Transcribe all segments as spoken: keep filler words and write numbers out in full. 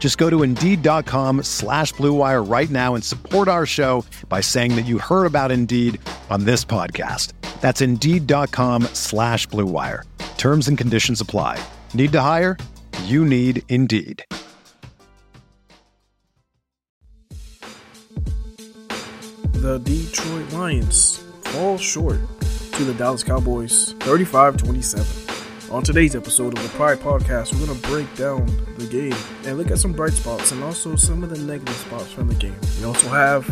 Just go to Indeed.com slash Blue Wire right now and support our show by saying that you heard about Indeed on this podcast. That's Indeed.com slash Blue Wire. Terms and conditions apply. Need to hire? You need Indeed. The Detroit Lions fall short to the Dallas Cowboys thirty-five twenty-seven. On today's episode of the Pride Podcast, we're going to break down the game and look at some bright spots and also some of the negative spots from the game. We also have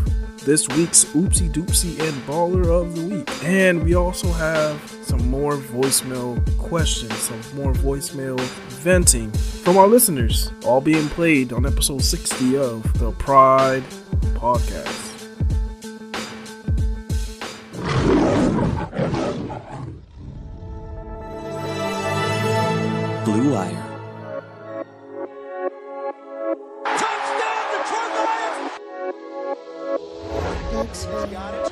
this week's Oopsie Doopsie and Baller of the Week. And we also have some more voicemail questions, some more voicemail venting from our listeners, all being played on episode sixty of the Pride Podcast. Blue Wire. Touchdown, Detroit Lions! He got it.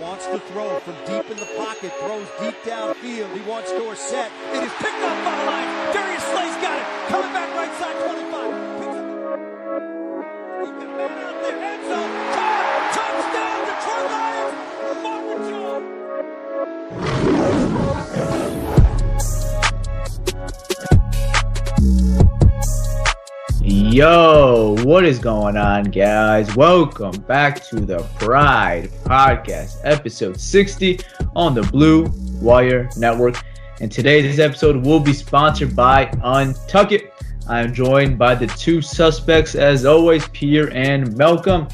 Wants to throw from deep in the pocket. Throws deep downfield. He wants Dorsett. It is picked up by the line. Darius Slay's got it. Coming back right side, twenty-five. Picks up. He can man out there. End zone. Touchdown, Detroit Lions! Marvin Jones! Yo, what is going on, guys? Welcome back to the Pride Podcast, episode sixty on the Blue Wire Network. And today's episode will be sponsored by Untuck It. I am joined by the two suspects, as always, Pierre and Malcolm.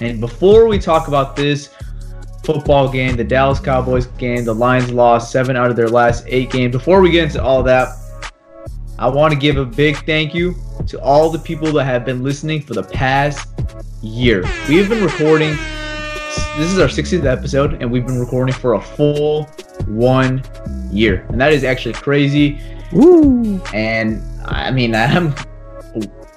And before we talk about this football game, the Dallas Cowboys game, the Lions lost seven out of their last eight games. Before we get into all that, I want to give a big thank you to all the people that have been listening for the past year. We've been recording, this is our sixtieth episode, and we've been recording for a full one year. And that is actually crazy. Woo. And I mean, I'm,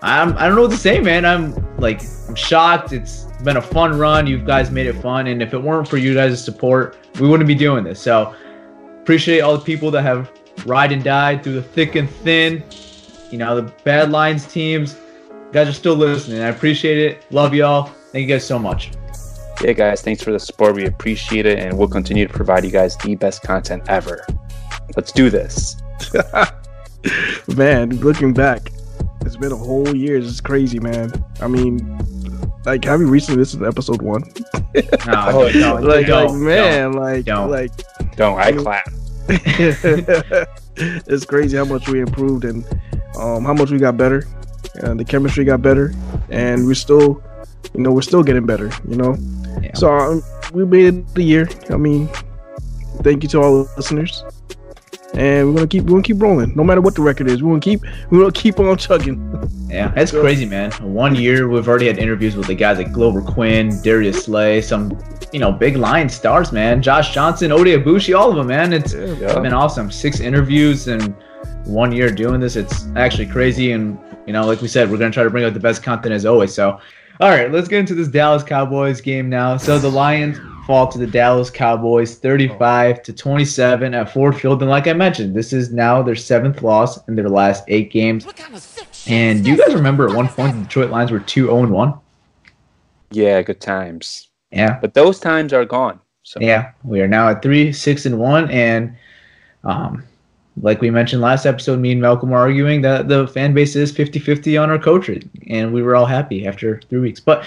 I'm, I don't know what to say, man. I'm like, I'm shocked. It's been a fun run. You guys made it fun. And if it weren't for you guys' support, we wouldn't be doing this. So appreciate all the people that have ride and die through the thick and thin. You know, the bad Lions teams, you guys are still listening. I appreciate it. Love y'all. Thank you guys so much. Yeah, guys, thanks for the support. We appreciate it, and we'll continue to provide you guys the best content ever. Let's do this. Man, looking back, it's been a whole year. It's crazy, man. I mean, like, have you recently listened to episode one? no, oh, no, like, don't, like, man, don't, like, don't, like, don't. I clap. It's crazy how much we improved and um how much we got better, and the chemistry got better, and we're still, you know, we're still getting better, you know. Yeah. So um, we made it the year. I mean, thank you to all the listeners, and we're gonna keep we're gonna keep rolling, no matter what the record is. We're gonna keep we're gonna keep on chugging. Yeah, that's so crazy, man. One year, we've already had interviews with the guys like Glover Quinn, Darius Slay, some, you know, big Lion stars, man. Josh Johnson, Ode Abushi, all of them, man. It's yeah. been awesome. Six interviews in one year doing this. It's actually crazy. And, you know, like we said, we're going to try to bring out the best content as always. So, all right, let's get into this Dallas Cowboys game now. So the Lions fall to the Dallas Cowboys thirty-five to twenty-seven at Ford Field. And like I mentioned, this is now their seventh loss in their last eight games. And do you guys remember at one point the Detroit Lions were two oh one? Yeah, good times. Yeah, but those times are gone. So yeah, we are now at three, six, and one, and um, like we mentioned last episode, me and Malcolm were arguing that the fan base is fifty-fifty on our coach, and we were all happy after three weeks. But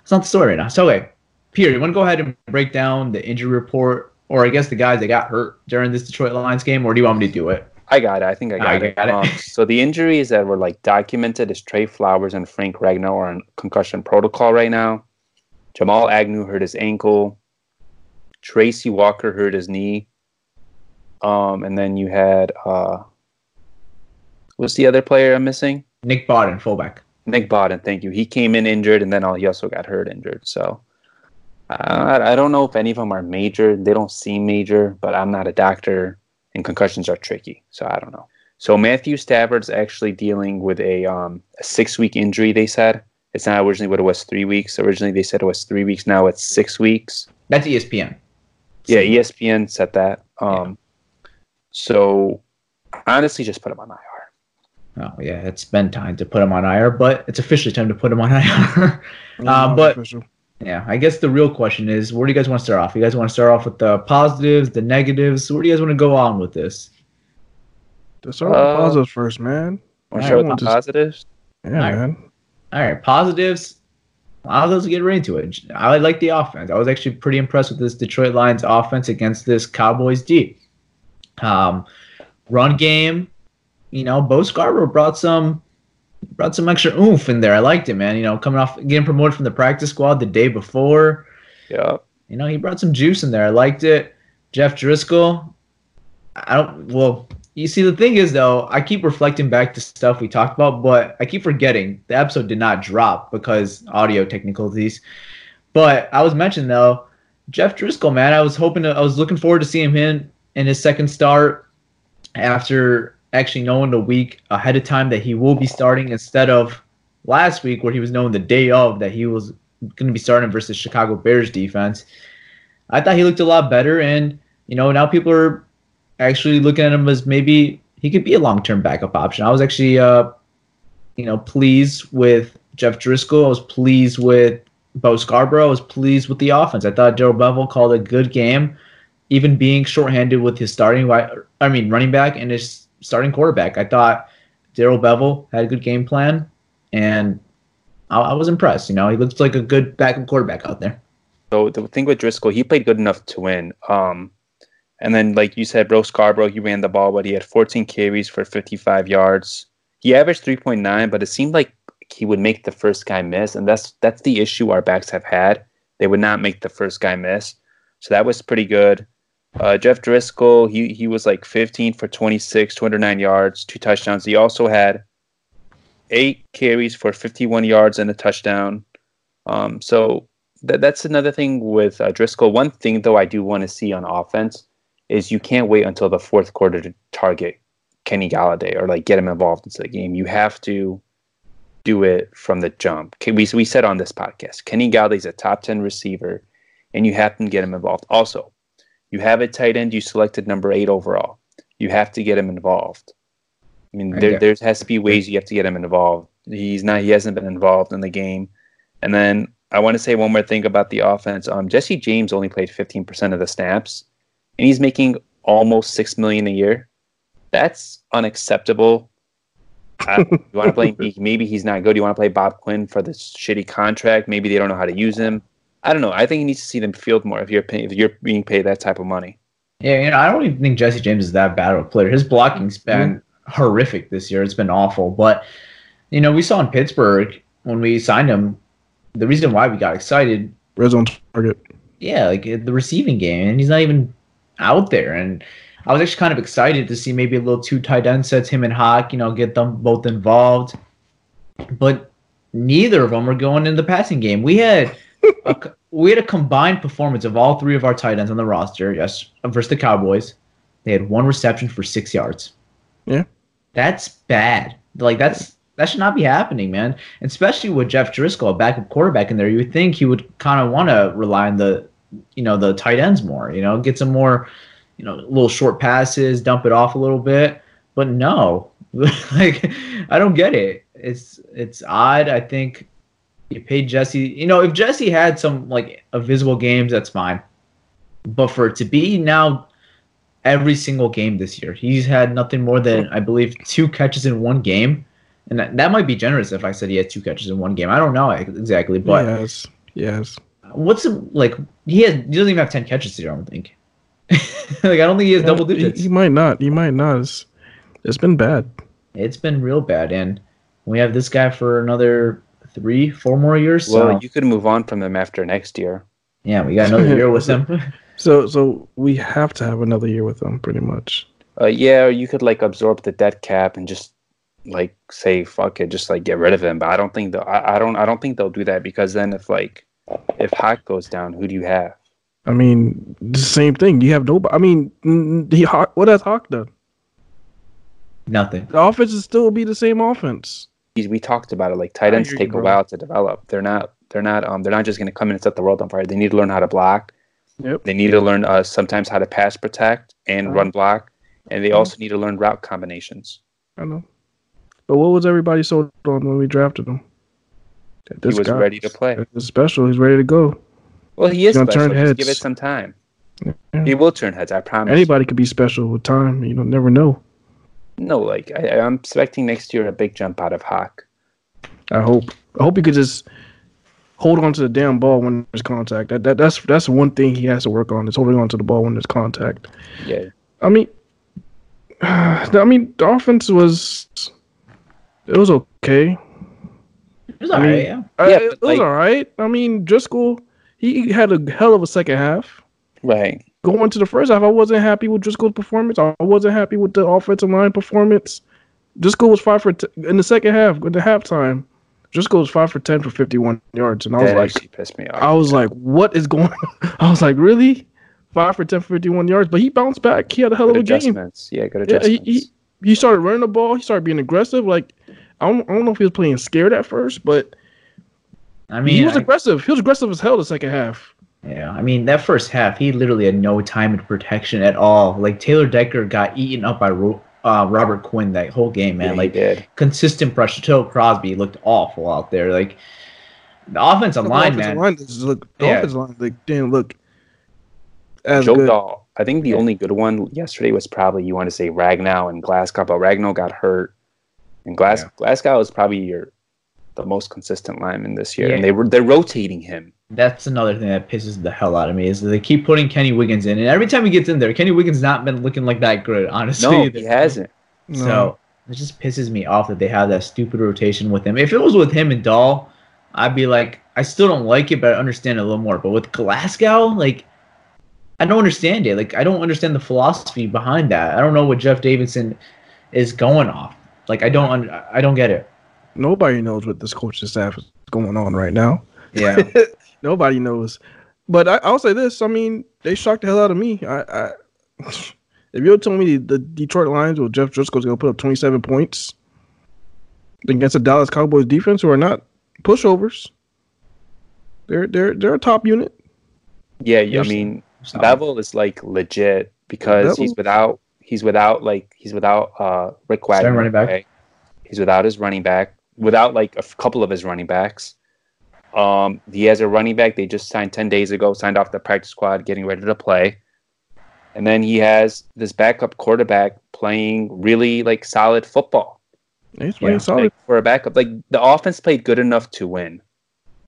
it's not the story right now. So, okay, Pierre, you want to go ahead and break down the injury report or I guess the guys that got hurt during this Detroit Lions game, or do you want me to do it? I got it. I think I got I it. Got um, it. So the injuries that were like documented is Trey Flowers and Frank Ragnow are on concussion protocol right now. Jamal Agnew hurt his ankle. Tracy Walker hurt his knee. Um, and then you had uh, what's the other player I'm missing? Nick Bawden, fullback. Nick Bawden, thank you. He came in injured, and then he also got hurt injured. So uh, I don't know if any of them are major. They don't seem major, but I'm not a doctor. And concussions are tricky, so I don't know. So Matthew Stafford's actually dealing with a, um, a six-week injury, they said. It's not originally what it was, three weeks. Originally, they said it was three weeks. Now it's six weeks. That's E S P N. Yeah, E S P N said that. Um, yeah. So, honestly, just put him on I R. Oh, yeah, it's been time to put him on I R, but it's officially time to put him on I R. um, but... Official. Yeah, I guess the real question is, where do you guys want to start off? You guys want to start off with the positives, the negatives? Where do you guys want to go on with this? Let's start with uh, positives first, man. Want to start with the positives? Yeah, all right. man. All right, positives. I'll just get right into it. I like the offense. I was actually pretty impressed with this Detroit Lions offense against this Cowboys D. Um, run game, you know, Bo Scarbrough brought some... Brought some extra oomph in there. I liked it, man. You know, coming off getting promoted from the practice squad the day before. Yeah. You know, he brought some juice in there. I liked it. Jeff Driskel. I don't. Well, you see, the thing is, though, I keep reflecting back to stuff we talked about, but I keep forgetting the episode did not drop because audio technicalities. But I was mentioning though, Jeff Driskel, man. I was hoping to, I was looking forward to seeing him in, in his second start after. Actually knowing the week ahead of time that he will be starting instead of last week where he was known the day of that he was going to be starting versus Chicago Bears defense. I thought he looked a lot better, and you know now people are actually looking at him as maybe he could be a long-term backup option. I was actually uh, you know, pleased with Jeff Driskel. I was pleased with Bo Scarbrough. I was pleased with the offense. I thought Daryl Bevell called a good game, even being shorthanded with his starting I mean running back and his starting quarterback. I thought Daryl Bevell had a good game plan, and I, I was impressed. You know, he looks like a good backup quarterback out there. So the thing with Driskel, he played good enough to win. Um, and then, like you said, Bo Scarbrough, he ran the ball, but he had fourteen carries for fifty-five yards. He averaged three point nine, but it seemed like he would make the first guy miss, and that's that's the issue our backs have had. They would not make the first guy miss. So that was pretty good. Uh, Jeff Driskel, he he was like fifteen for twenty-six, two hundred nine yards, two touchdowns. He also had eight carries for fifty-one yards and a touchdown. Um, so th- that's another thing with uh, Driskel. One thing, though, I do want to see on offense is you can't wait until the fourth quarter to target Kenny Golladay or like get him involved into the game. You have to do it from the jump. We, we said on this podcast, Kenny Galladay's a top ten receiver, and you have to get him involved. Also, you have a tight end. You selected number eight overall. You have to get him involved. I mean, there, there has to be ways you have to get him involved. He's not. He hasn't been involved in the game. And then I want to say one more thing about the offense. Um, Jesse James only played fifteen percent of the snaps, and he's making almost six million a year. That's unacceptable. I, you want to play? Maybe he's not good. Do you want to play Bob Quinn for this shitty contract? Maybe they don't know how to use him. I don't know. I think he needs to see them field more if you're pay- if you're being paid that type of money. Yeah, you know, I don't even think Jesse James is that bad of a player. His blocking's been mm-hmm. horrific this year. It's been awful. But, you know, we saw in Pittsburgh when we signed him, the reason why we got excited. Red zone target. Yeah, like the receiving game. And he's not even out there. And I was actually kind of excited to see maybe a little two tight end sets, him and Hock, you know, get them both involved. But neither of them were going in the passing game. We had... A, we had a combined performance of all three of our tight ends on the roster. Yes, versus the Cowboys, they had one reception for six yards. Yeah, that's bad. Like that's that should not be happening, man. And especially with Jeff Driskel, a backup quarterback in there, you would think he would kind of want to rely on the, you know, the tight ends more. You know, get some more, you know, little short passes, dump it off a little bit. But no, like I don't get it. It's it's odd. I think. You paid Jesse. You know, if Jesse had some, like, a visible games, that's fine. But for it to be now every single game this year, he's had nothing more than, I believe, two catches in one game. And that, that might be generous if I said he had two catches in one game. I don't know exactly, but... Yes, yes. What's, the, like, he, has, he doesn't even have ten catches here, I don't think. Like, I don't think he has yeah, double digits. He, he might not. He might not. It's, it's been bad. It's been real bad. And we have this guy for another three, four more years. Well, so. You could move on from him after next year. Yeah, we got another year with him. So so we have to have another year with him, pretty much. Uh, yeah, or you could, like, absorb the debt cap and just, like, say, fuck it, just, like, get rid of him. But I don't think they'll, I, I don't, I don't think they'll do that, because then if, like, if Hawk goes down, who do you have? I mean, the same thing. You have nobody. I mean, he, what has Hawk done? Nothing. The offense will still be the same offense. We talked about it. Like, tight ends take you, a while to develop. They're not. They're not. Um. They're not just going to come in and set the world on fire. They need to learn how to block. Yep. They need to learn uh, sometimes how to pass protect and uh-huh. run block, and they uh-huh. also need to learn route combinations. I know. But what was everybody sold on when we drafted him? That this he was guy, ready to play. He's special. He's ready to go. Well, he is He's special. Turn heads. Just give it some time. Yeah. He will turn heads. I promise. Anybody could be special with time. You don't never know. No, like I, I'm expecting next year a big jump out of Hawk. I hope. I hope he could just hold on to the damn ball when there's contact. That that that's that's one thing he has to work on, is holding on to the ball when there's contact. Yeah. I mean, uh, I mean, the offense was it was okay. It was alright. Yeah. I, yeah, it like, was alright. I mean, Driskel, he had a hell of a second half. Right. Going to the first half, I wasn't happy with Driskel's performance. I wasn't happy with the offensive line performance. Driskel was five for t- in the second half, in the halftime. Driskel was five for ten for fifty-one yards, and I that was like, pissed me off. I was like, what is going on? I was like, really, five for ten for fifty-one yards? But he bounced back. He had a hell good of a game. Yeah, good adjustments. Yeah, he, he he started running the ball. He started being aggressive. Like, I don't, I don't know if he was playing scared at first, but I mean, he was I... aggressive. He was aggressive as hell the second half. Yeah, I mean, that first half, he literally had no time and protection at all. Like, Taylor Decker got eaten up by Ro- uh, Robert Quinn that whole game, man. Yeah, like, did. Consistent pressure. Terrell Crosby looked awful out there. Like, the offensive the line, offensive man. Line look, the yeah. offensive line like, didn't look as Joe good. Joe Dahl. I think the yeah. only good one yesterday was probably, you want to say, Ragnow and Glasgow. But Ragnow got hurt. And Glas- yeah. Glasgow is probably your the most consistent lineman this year. Yeah. And they were, they're rotating him. That's another thing that pisses the hell out of me, is that they keep putting Kenny Wiggins in, and every time he gets in there, Kenny Wiggins not been looking like that good, honestly. No, either. He hasn't. So no. It just pisses me off that they have that stupid rotation with him. If it was with him and Dahl, I'd be like, I still don't like it, but I understand it a little more. But with Glasgow, like, I don't understand it. Like, I don't understand the philosophy behind that. I don't know what Jeff Davidson is going off. Like, I don't, un- I don't get it. Nobody knows what this coaching staff is going on right now. Yeah. Nobody knows. But I, I'll say this. I mean, they shocked the hell out of me. I, I If you were telling me the, the Detroit Lions or Jeff Driskel is going to put up twenty-seven points against the Dallas Cowboys defense, who are not pushovers, they're they're they're a top unit. Yeah, yeah I mean, so. Bevell is like legit, because Bevell. he's without he's without like he's without uh, Rick Wagner. Running back. Right? He's without his running back, without like a f- couple of his running backs. Um, he has a running back they just signed ten days ago, signed off the practice squad, getting ready to play. And then he has this backup quarterback playing really, like, solid football. He's playing yeah, solid. Like, for a backup. Like, the offense played good enough to win.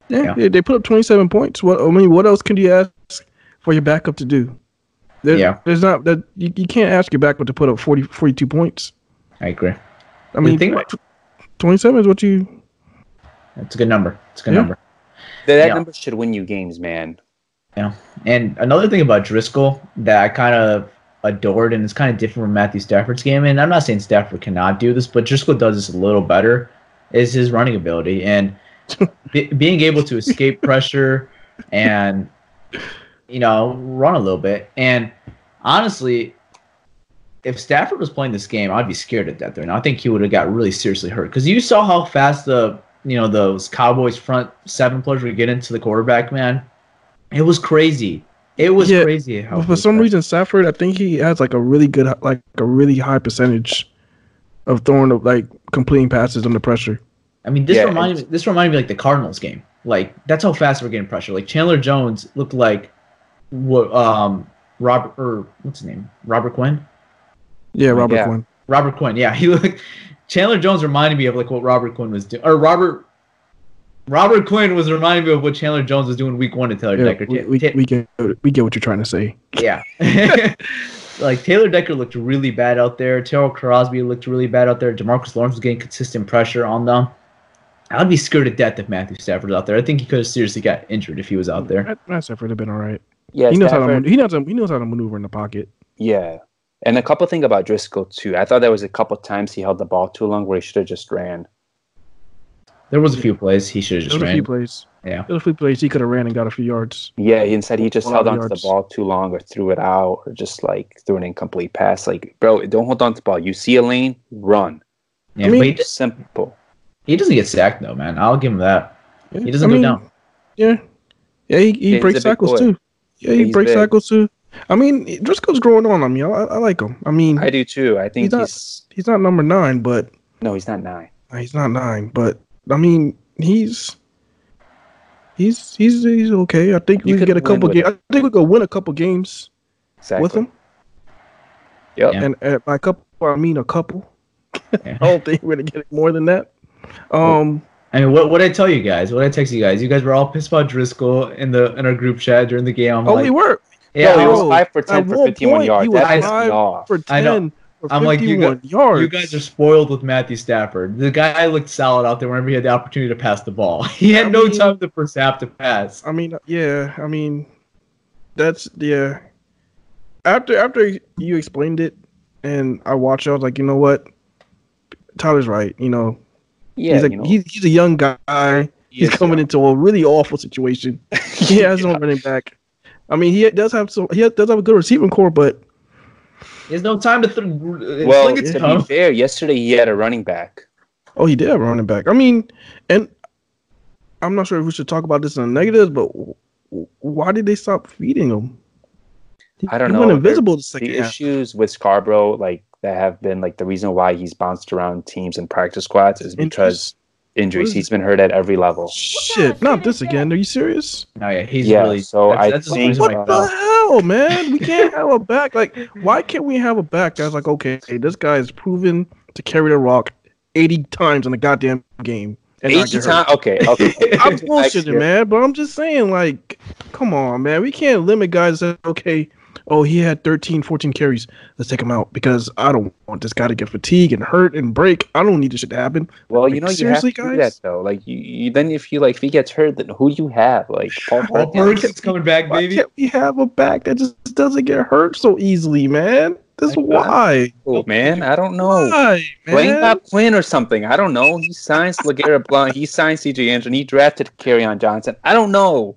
Yeah, yeah. They, they put up twenty-seven points. What I mean, what else can you ask for your backup to do? There, yeah. There's not that you, you can't ask your backup to put up forty, forty-two points. I agree. I mean, think about twenty-seven is what you... That's a good number. It's a good yeah. number. That yeah. number should win you games, man. Yeah. And another thing about Driskel that I kind of adored, and it's kind of different from Matthew Stafford's game, and I'm not saying Stafford cannot do this, but Driskel does this a little better, is his running ability. And be- being able to escape pressure and, you know, run a little bit. And honestly, if Stafford was playing this game, I'd be scared to death. And I think he would have got really seriously hurt, because you saw how fast the – you know, those Cowboys front seven players would get into the quarterback, man. It was crazy. It was yeah, crazy. How for some that. reason, Stafford, I think he has like a really good, like a really high percentage of throwing, like completing passes under pressure. I mean, this yeah, reminded me, this reminded me like the Cardinals game. Like, that's how fast we're getting pressure. Like, Chandler Jones looked like what um Robert or what's his name? Robert Quinn. Yeah, Robert yeah. Quinn. Robert Quinn. Yeah, he looked. Chandler Jones reminded me of like what Robert Quinn was doing, or Robert Robert Quinn was reminding me of what Chandler Jones was doing week one to Taylor yeah, Decker. We, we, we, get, we get what you're trying to say. Yeah. Like, Taylor Decker looked really bad out there. Terrell Crosby looked really bad out there. Demarcus Lawrence was getting consistent pressure on them. I'd be scared to death if Matthew Stafford was out there. I think he could have seriously got injured if he was out there. Matthew Stafford would have been all right. Yeah, he knows, how to, he, knows how, he knows how to maneuver in the pocket. Yeah. And a couple things about Driskel, too. I thought there was a couple times he held the ball too long where he should have just ran. There was a few plays he should have just ran. There was ran. a few plays. Yeah. There was a few plays he could have ran and got a few yards. Yeah, instead he just held on to the ball too long or threw it out or just, like, threw an incomplete pass. Like, bro, don't hold on to the ball. You see a lane, run. Yeah, I mean, it's simple. He doesn't get sacked, though, man. I'll give him that. Yeah, he doesn't I mean, go down. Yeah. Yeah, he, he breaks tackles, too. Yeah, he he's breaks big. tackles, too. I mean, Driskel's growing on him, y'all. I, I like him. I mean, I do, too. I think he's not, he's... He's not number nine, but... No, he's not nine. He's not nine, but... I mean, he's he's he's he's okay. I think you we can get a couple games. I think we could win a couple games exactly. with him. Yep. Yeah. And uh, by couple, I mean a couple. Yeah. I don't think we're gonna get more than that. Um, I mean, what what did I tell you guys? What did I text you guys? You guys were all pissed about Driskel in the in our group chat during the game. I'm oh, like, we were. Yeah, no, he was five for ten for fifty-one point, yards. He was that five is for ten. I know. I'm like, you guys, you guys are spoiled with Matthew Stafford. The guy looked solid out there whenever he had the opportunity to pass the ball. He had I no mean, time the first half to pass. I mean, yeah, I mean, that's, yeah. After after you explained it and I watched it, I was like, you know what? Tyler's right, you know. Yeah, he's, like, you know. He's, he's a young guy. He he's coming young. into a really awful situation. He has no running back. I mean, he does have some, he does have a good receiving core, but there's no time to th- well, sling it to him. Well, to be fair, yesterday he had a running back. Oh, he did have a running back. I mean, and I'm not sure if we should talk about this in the negatives, but why did they stop feeding him? I don't he know. He went invisible the second half. The issues with Scarbrough, like, that have been, like, the reason why he's bounced around teams and practice squads is because injuries. injuries. He's been hurt at every level. Shit, not this again. Are you serious? No, yeah, he's yeah, really... So that's, I that's think, what the uh, hell? Oh, man, we can't have a back. Like, why can't we have a back that's like, okay, this guy is proven to carry the rock eighty times in a goddamn game. eighty times? Okay, okay. I'm bullshitting, man, but I'm just saying, like, come on, man. We can't limit guys that, okay, oh, he had thirteen, fourteen carries. Let's take him out because I don't want this guy to get fatigued and hurt and break. I don't need this shit to happen. Well, like, you know, you have to guys? do that, though. Like, you, you, then if you, like, if he gets hurt, then who do you have? Like, Paul Perkins coming back, why baby. Can't we have a back that just doesn't get hurt so easily, man? That's why. Oh, man, I don't know. Why, Blame Bob Quinn or something. I don't know. He signs LeGarrette Blount. He signed C J Anderson. He drafted Kerryon Johnson. I don't know.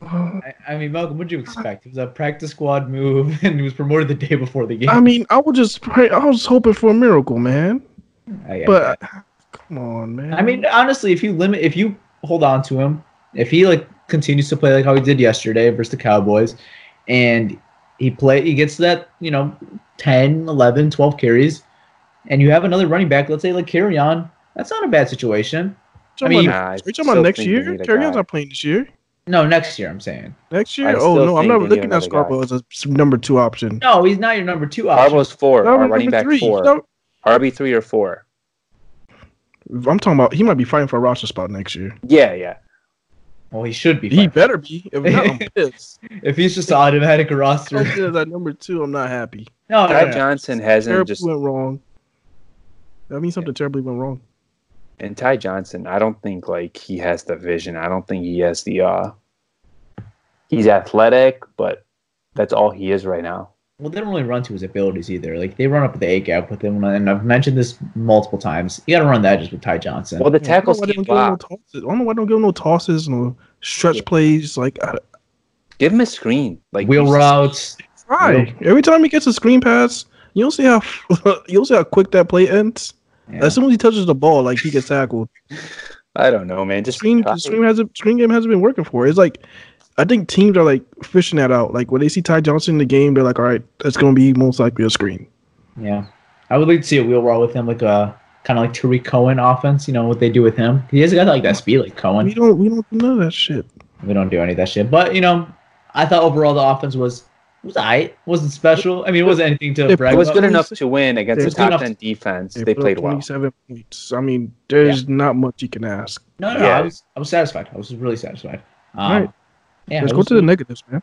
I, I mean, Malcolm, what did you expect? It was a practice squad move, and he was promoted the day before the game. I mean, I was just pray, I was hoping for a miracle, man. I, I, but I, come on, man. I mean, honestly, if you limit, if you hold on to him, if he like continues to play like how he did yesterday versus the Cowboys, and he play, he gets that you know ten, eleven, twelve carries, and you have another running back, let's say like Kerryon, that's not a bad situation. I mean, nah, we're talking about next year. Kerryon's not playing this year. No, next year, I'm saying. Next year? Oh, no, I'm not looking at Scarbrough as a number two option. No, he's not your number two option. Scarborough's four. No, our running back three. four. No. R B three or four. I'm talking about he might be fighting for a roster spot next year. Yeah, yeah. Well, he should be. He better be. If not, I'm pissed. If he's just automatic roster. At number two, I'm not happy. No, Ty no, Johnson no. hasn't terribly just... went wrong. That means something yeah. terribly went wrong. And Ty Johnson, I don't think like he has the vision. I don't think he has the. Uh, he's athletic, but that's all he is right now. Well, they don't really run to his abilities either. Like they run up the A gap with him, and I've mentioned this multiple times. You got to run the edges with Ty Johnson. Well, the tackles. Yeah, I, don't know why don't no I don't know why I don't give him no tosses, no stretch yeah. plays. Like, I, give him a screen, like wheel routes. Right. Wheel. Every time he gets a screen pass, you'll see how you'll see how quick that play ends. Yeah. As soon as he touches the ball, like he gets tackled. I don't know, man. Just screen, screen hasn't screen game hasn't been working for. It. It's like I think teams are like fishing that out. Like when they see Ty Johnson in the game, they're like, all right, that's gonna be most likely a screen. Yeah, I would like to see a wheel roll with him, like a kind of like Tariq Cohen offense. You know what they do with him? He has a guy like that speed, like Cohen. We don't, we don't know that shit. We don't do any of that shit. But you know, I thought overall the offense was It was all right. It wasn't special. I mean, it wasn't anything to brag about. It was good enough to win against a top ten defense. They played well. twenty-seven points. I mean, there's yeah. not much you can ask. No, no, yeah. no. I was, I was satisfied. I was really satisfied. Um, all right. Yeah, let's go to the negatives, man.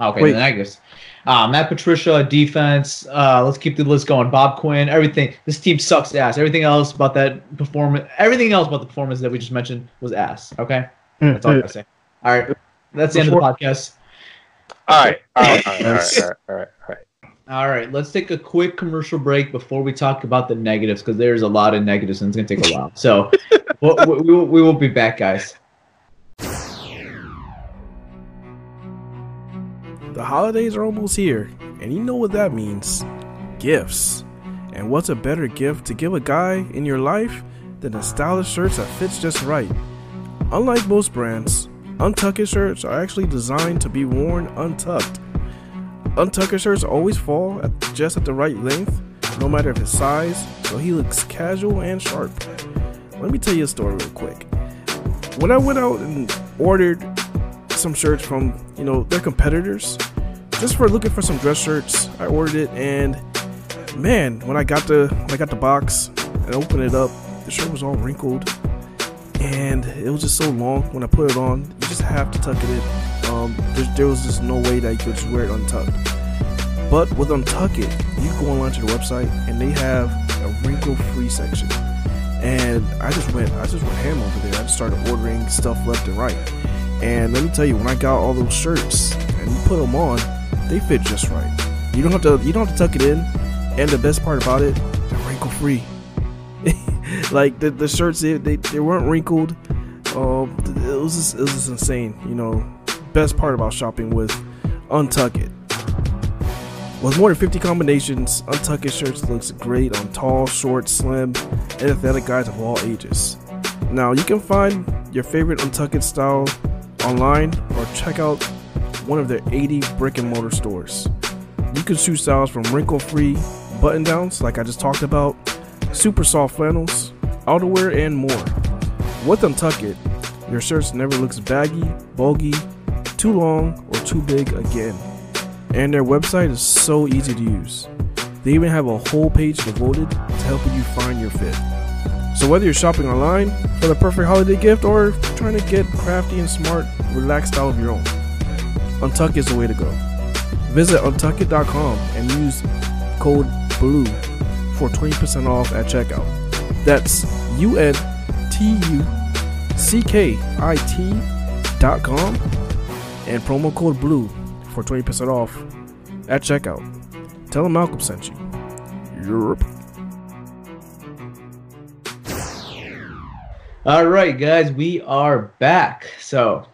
Okay, Wait. the negatives. Uh, Matt Patricia, defense. Uh, let's keep the list going. Bob Quinn, everything. This team sucks ass. Everything else about that performance, everything else about the performance that we just mentioned was ass. Okay, that's all I gotta say. All right, that's the end of the podcast. All right, all right, all right, all right, all right, all right, all right. All right, let's take a quick commercial break before we talk about the negatives because there's a lot of negatives and it's gonna take a while. So we'll, we, we will be back, guys. The holidays are almost here, and you know what that means. Gifts. And what's a better gift to give a guy in your life than a stylish shirt that fits just right? Unlike most brands, Untuck It shirts are actually designed to be worn untucked. Untuck It shirts always fall at just at the right length, no matter if it's size, so he looks casual and sharp. Let me tell you a story real quick. When I went out and ordered some shirts from, you know, their competitors, just for looking for some dress shirts, I ordered it, and man, when I got the when I got the box and opened it up, the shirt was all wrinkled, and it was just so long. When I put it on, you just have to tuck it in. Um, there, there was just no way that you could just wear it untucked. But with Untuck It, you go online to the website, and they have a wrinkle-free section, and I just went, I just went ham over there. I just started ordering stuff left and right. And let me tell you, when I got all those shirts and you put them on, they fit just right. You don't have to, you don't have to tuck it in. And the best part about it, they're wrinkle free. Like the, the shirts, they, they they weren't wrinkled. Um, it was just, it was just insane. You know, best part about shopping with Untuck It. With more than fifty combinations, Untuck It shirts looks great on tall, short, slim, and athletic guys of all ages. Now you can find your favorite Untuck It style online or check out one of their eighty brick and mortar stores. You can choose styles from wrinkle-free button downs like I just talked about, super soft flannels, outerwear, and more. With Untuck It, your shirts never looks baggy, bulgy, too long, or too big again. And their website is so easy to use. They even have a whole page devoted to helping you find your fit. So whether you're shopping online for the perfect holiday gift or trying to get crafty and smart, relaxed style of your own, Untuck is the way to go. Visit untuck it dot com and use code BLUE for twenty percent off at checkout. That's U N T U C K I T dot com and promo code BLUE for twenty percent off at checkout. Tell them Malcolm sent you. Europe. All right, guys, we are back. So,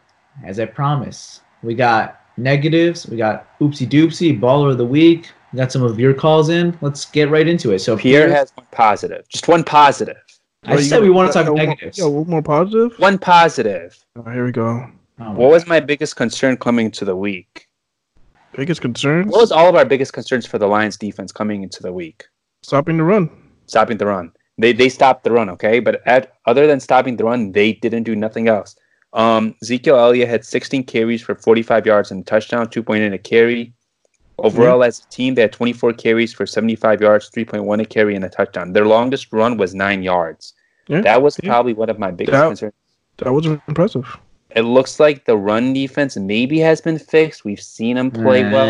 as I promised, we got negatives, we got oopsie doopsie, baller of the week. We got some of your calls in. Let's get right into it. So, Pierre, Pierre has one positive, just one positive. I said gonna, we want to uh, talk uh, negatives. Yeah, one more positive. One positive. Oh, here we go. Oh, what was my biggest concern coming into the week? Biggest concerns? What was all of our biggest concerns for the Lions defense coming into the week? Stopping the run. Stopping the run. They they stopped the run, okay? But at, other than stopping the run, they didn't do nothing else. Um, Ezekiel Elliott had sixteen carries for forty-five yards and a touchdown, two point eight a carry. Overall, mm-hmm. as a team, they had twenty-four carries for seventy-five yards, three point one a carry, and a touchdown. Their longest run was nine yards. Yeah. That was yeah. probably one of my biggest that, concerns. That was impressive. It looks like the run defense maybe has been fixed. We've seen them play well.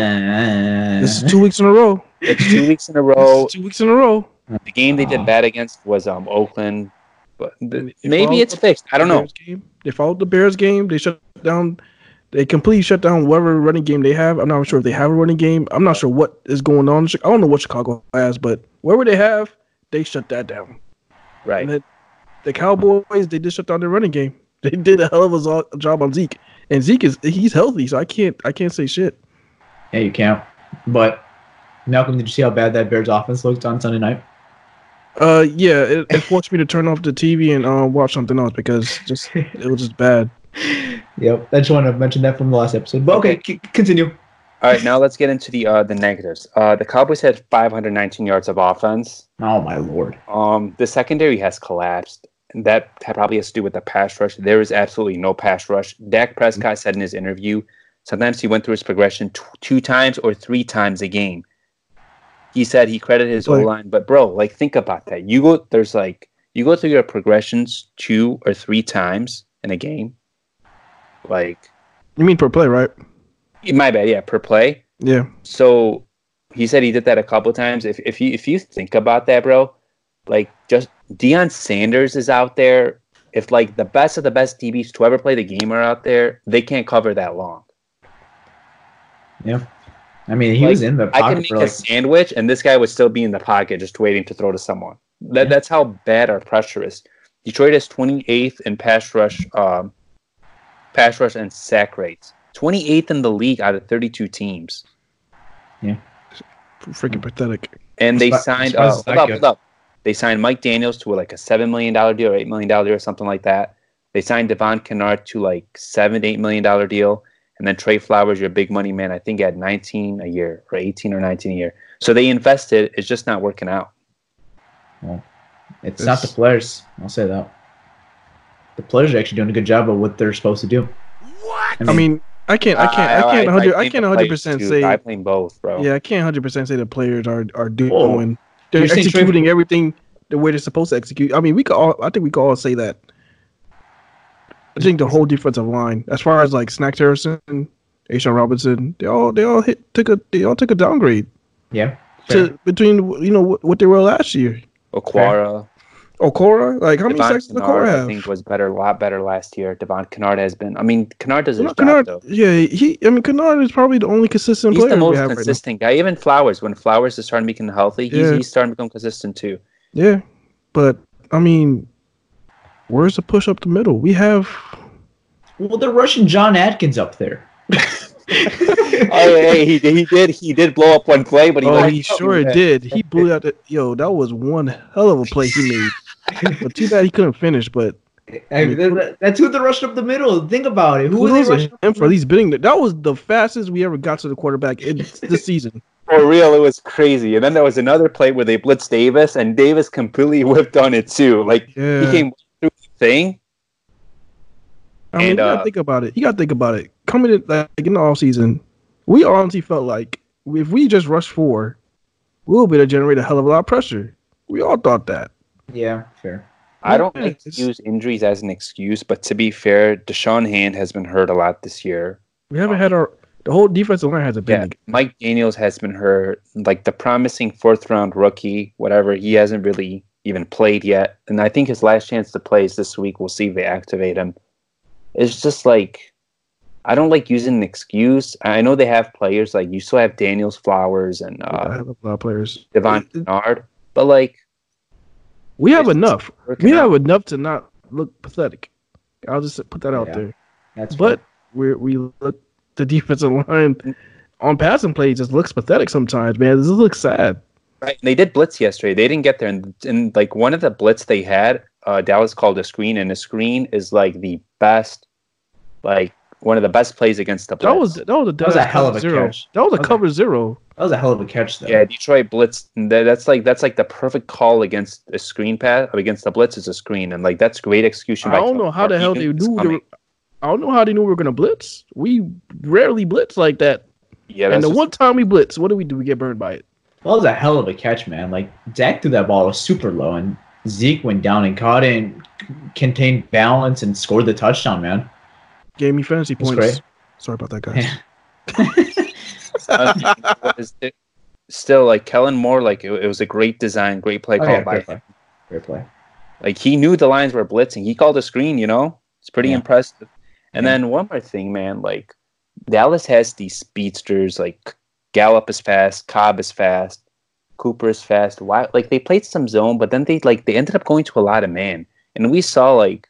This is two weeks in a row. It's two weeks in a row. It's two weeks in a row. The game they did bad against was um, Oakland, but th- maybe it's fixed. I don't know. Game. They followed the Bears game. They shut down. They completely shut down whatever running game they have. I'm not sure if they have a running game. I'm not sure what is going on. I don't know what Chicago has, but wherever they have, they shut that down. Right. And the, the Cowboys, they did shut down their running game. They did a hell of a job on Zeke, and Zeke is he's healthy, so I can't I can't say shit. Yeah, you can't. But Malcolm, did you see how bad that Bears offense looked on Sunday night? Uh, yeah, it, it forced me to turn off the T V and uh, watch something else because just it was just bad. Yep, I just wanted to mention that from the last episode. But okay, c- continue. All right, now let's get into the uh, the negatives. Uh, the Cowboys had five hundred nineteen yards of offense. Oh my lord. Um, the secondary has collapsed. That probably has to do with the pass rush. There is absolutely no pass rush. Dak Prescott said in his interview, Sometimes he went through his progression t- two times or three times a game. He said he credited his like, O-line, but bro, like think about that. You go there's like you go through your progressions two or three times in a game. Like you mean per play, right? My bad, yeah, per play. Yeah. So he said he did that a couple of times. If if you if you think about that, bro, like just Deion Sanders is out there. If like the best of the best D Bs to ever play the game are out there, they can't cover that long. Yeah, I mean he like, was in the pocket. I could make for like... a sandwich, and this guy would still be in the pocket, just waiting to throw to someone. That yeah. that's how bad our pressure is. Detroit is twenty-eighth in pass rush, um, pass rush and sack rates. twenty-eighth in the league out of thirty-two teams. Yeah, freaking pathetic. And they it's signed. Not, uh, hold up, hold up. They signed Mike Daniels to like a seven million dollar deal, or eight million dollar deal, or something like that. They signed Devon Kennard to like seven, to eight million dollar deal. And then Trey Flowers, your big money man, I think at nineteen a year or eighteen or nineteen a year. So they invested. It's just not working out. Well, it's, it's not the players. I'll say that. The players are actually doing a good job of what they're supposed to do. What? I mean, I, mean, I can't. I can't. I can't. one hundred, I, I, I can't one hundred percent say. I blame both, bro. Yeah, I can't one hundred percent say the players are are doing. They're You're executing everything the way they're supposed to execute. I mean, we could all. I think we could all say that. I think the whole defensive line, as far as like Snack Harrison, Ashawn Robinson, they all they all hit took a they all took a downgrade. Yeah, to, between you know what, what they were last year. Okwara, Okora, like how Devon many sacks did Okora have? I think was better, a lot better last year. Devon Kennard has been. I mean, Kennard does his job Kennard, though. Yeah, he. I mean, Kennard is probably the only consistent he's player. He's the most consistent right guy. Even Flowers, when Flowers is starting to become healthy, he's yeah. he's starting to become consistent too. Yeah, but I mean. Where's the push up the middle? We have. Well, they're rushing John Atkins up there. oh, hey, he, he did he did blow up one play, but he. Oh, he sure that. did. He blew out. The, yo, that was one hell of a play he made. But too bad he couldn't finish. But I mean, that, that's who they rushed up the middle. Think about it. Who was they rushing? And for these bidding, that was the fastest we ever got to the quarterback in this season. For real, it was crazy. And then there was another play where they blitzed Davis, and Davis completely whipped on it too. Like yeah. he came. Thing. I mean, and, you gotta uh, think about it. You gotta think about it. Coming in like in the offseason, we honestly felt like if we just rushed four, we'll be able to generate a hell of a lot of pressure. We all thought that. Yeah, fair. I don't yeah, like to use injuries as an excuse, but to be fair, Deshaun Hand has been hurt a lot this year. We haven't um, had our the whole defensive line hasn't been. Yeah, Mike Daniels has been hurt. Like the promising fourth round rookie, whatever, he hasn't really even played yet, and I think his last chance to play is this week. We'll see if they activate him. It's just like, I don't like using an excuse. I know they have players, like you still have Daniels, Flowers, and uh, yeah, I have a lot of players. Devon Kennard, but like we have enough. We out. have enough to not look pathetic. I'll just put that out yeah, there. That's but we we look the defensive line on passing plays just looks pathetic sometimes, man. This looks sad. Right, and they did blitz yesterday. They didn't get there, and, and like one of the blitz they had, uh, Dallas called a screen, and a screen is like the best, like one of the best plays against the blitz. That was that was a, that that was a hell of a zero. catch. That was a okay. cover zero. That was a hell of a catch, though. Yeah, Detroit blitzed. That's like that's like the perfect call against a screen pass against the blitz is a screen, and like that's great execution. I don't by know how the hell they knew. They were, I don't know how they knew we were gonna blitz. We rarely blitz like that. Yeah, and the just, one time we blitz, what do we do? We get burned by it. Well, that was a hell of a catch, man. Like, Dak threw that ball, it was super low, and Zeke went down and caught it and contained balance and scored the touchdown, man. Gave me fantasy points. Great. Sorry about that, guys. um, still, like, Kellen Moore, like, it, it was a great design, great play oh, call yeah, by him. Great play. Like, he knew the Lions were blitzing. He called a screen, you know? It's pretty yeah. impressive. And yeah. then one more thing, man, like, Dallas has these speedsters, like, Gallup is fast, Cobb is fast, Cooper is fast. Why? Like they played some zone, but then they like they ended up going to a lot of man, and we saw like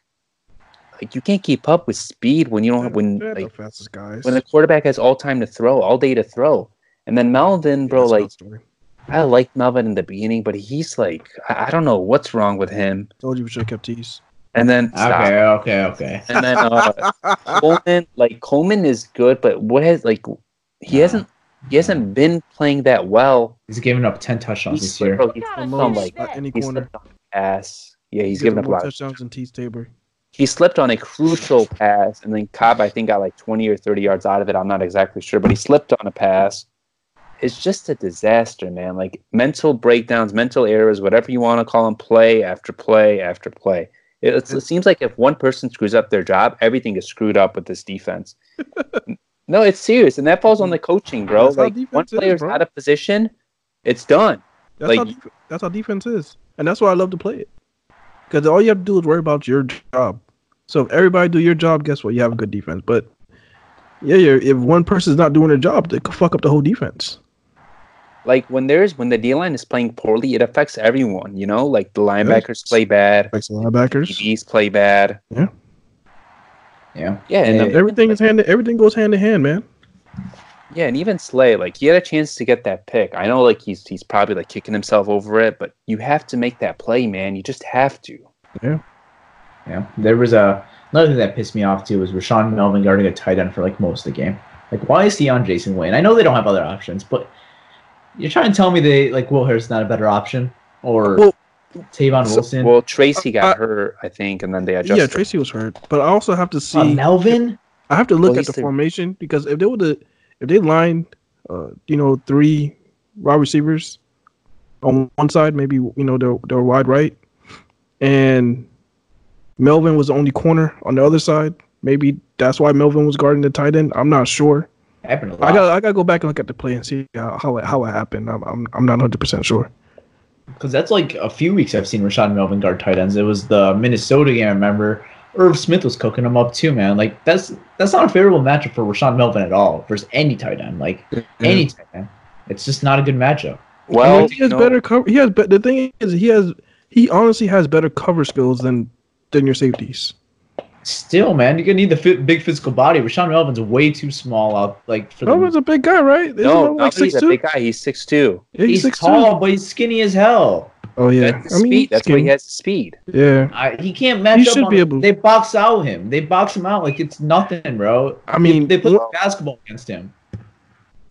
like you can't keep up with speed when you don't have when like, the fastest guys. When the quarterback has all time to throw, all day to throw, and then Melvin, bro, yeah, like I liked Melvin in the beginning, but he's like I, I don't know what's wrong with him. Told you we should have kept these. And then okay, stop. okay, okay. And then uh, Coleman, like Coleman is good, but what has like he yeah. hasn't. He hasn't been playing that well. He's given up ten touchdowns he's, this year. Bro, he's, he's, like, any he's corner. Ass. Yeah, he's, he's given up a lot. Touchdowns than Tease Tabor. he slipped on a crucial pass, and then Cobb, I think, got like twenty or thirty yards out of it. I'm not exactly sure, but he slipped on a pass. It's just a disaster, man. Like, mental breakdowns, mental errors, whatever you want to call them, play after play after play. It, it's, it seems like if one person screws up their job, everything is screwed up with this defense. No, it's serious, and that falls on the coaching, bro. That's like, one player's is, out of position, it's done. That's, like, how de- that's how defense is, and that's why I love to play it. Because all you have to do is worry about your job. So if everybody do your job, guess what? You have a good defense. But yeah, you're, if one person's not doing their job, they could fuck up the whole defense. Like, when there's when the D-line is playing poorly, it affects everyone, you know? Like, the linebackers yes. play bad. It affects the linebackers. The D Bs play bad. Yeah. Yeah. Yeah, and yeah. everything is hand. Everything goes hand in hand, man. Yeah, and even Slay, like, he had a chance to get that pick. I know, like, he's he's probably, like, kicking himself over it, but you have to make that play, man. You just have to. Yeah. Yeah. There was a, another thing that pissed me off, too, was Rashaan Melvin guarding a tight end for, like, most of the game. Like, why is he on Jason Wayne? I know they don't have other options, but you're trying to tell me they, like, Will Harris is not a better option? Or well, Tavon so, Wilson? Well, Tracy got I, hurt, I think, and then they adjusted. Yeah, Tracy was hurt. But I also have to see. Uh, Melvin? I have to look well, at the there. formation, because if they were the. If they line, uh, you know, three wide receivers on one side, maybe, you know, they're, they're wide right, and Melvin was the only corner on the other side, maybe that's why Melvin was guarding the tight end. I'm not sure. Happened a lot. I got I got to go back and look at the play and see how how it, how it happened. I'm I'm I'm not one hundred percent sure. Because that's like a few weeks I've seen Rashaan Melvin guard tight ends. It was the Minnesota game, I remember. Irv Smith was cooking him up too, man. Like, that's that's not a favorable matchup for Rashaan Melvin at all versus any tight end. Like, mm-hmm. any tight end, it's just not a good matchup. Well, he has no. better cover. He has, but the thing is, he has he honestly has better cover skills than than your safeties. Still, man, you're gonna need the fit, big physical body. Rashaan Melvin's way too small out. Like, for Melvin's the, a big guy, right? Isn't no, like he's a big guy. He's six two. Yeah, he's, he's six two. Tall, but he's skinny as hell. Oh yeah, that's, I mean, speed. That's why he has speed. Yeah, I, he can't match he up. Should on be able. They box out him. They box him out like it's nothing, bro. I mean, they, they put well, basketball against him.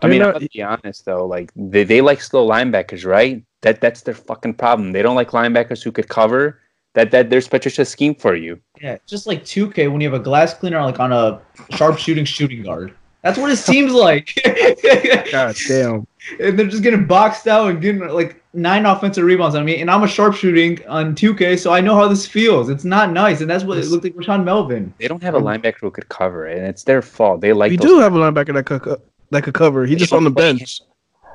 I mean, not, I'm gonna be honest though. Like they, they like slow linebackers, right? That that's their fucking problem. They don't like linebackers who could cover. That that there's special scheme for you. Yeah, just like two K when you have a glass cleaner like on a sharpshooting shooting guard. That's what it seems like. God damn. And they're just getting boxed out and getting like nine offensive rebounds on me. And I'm a sharpshooting on two K, so I know how this feels. It's not nice. And that's what it looked like with Rashaan Melvin. They don't have a linebacker who could cover it, and it's their fault. They like. We do guys. have a linebacker that could, that could cover. He's they just on the bench. Him.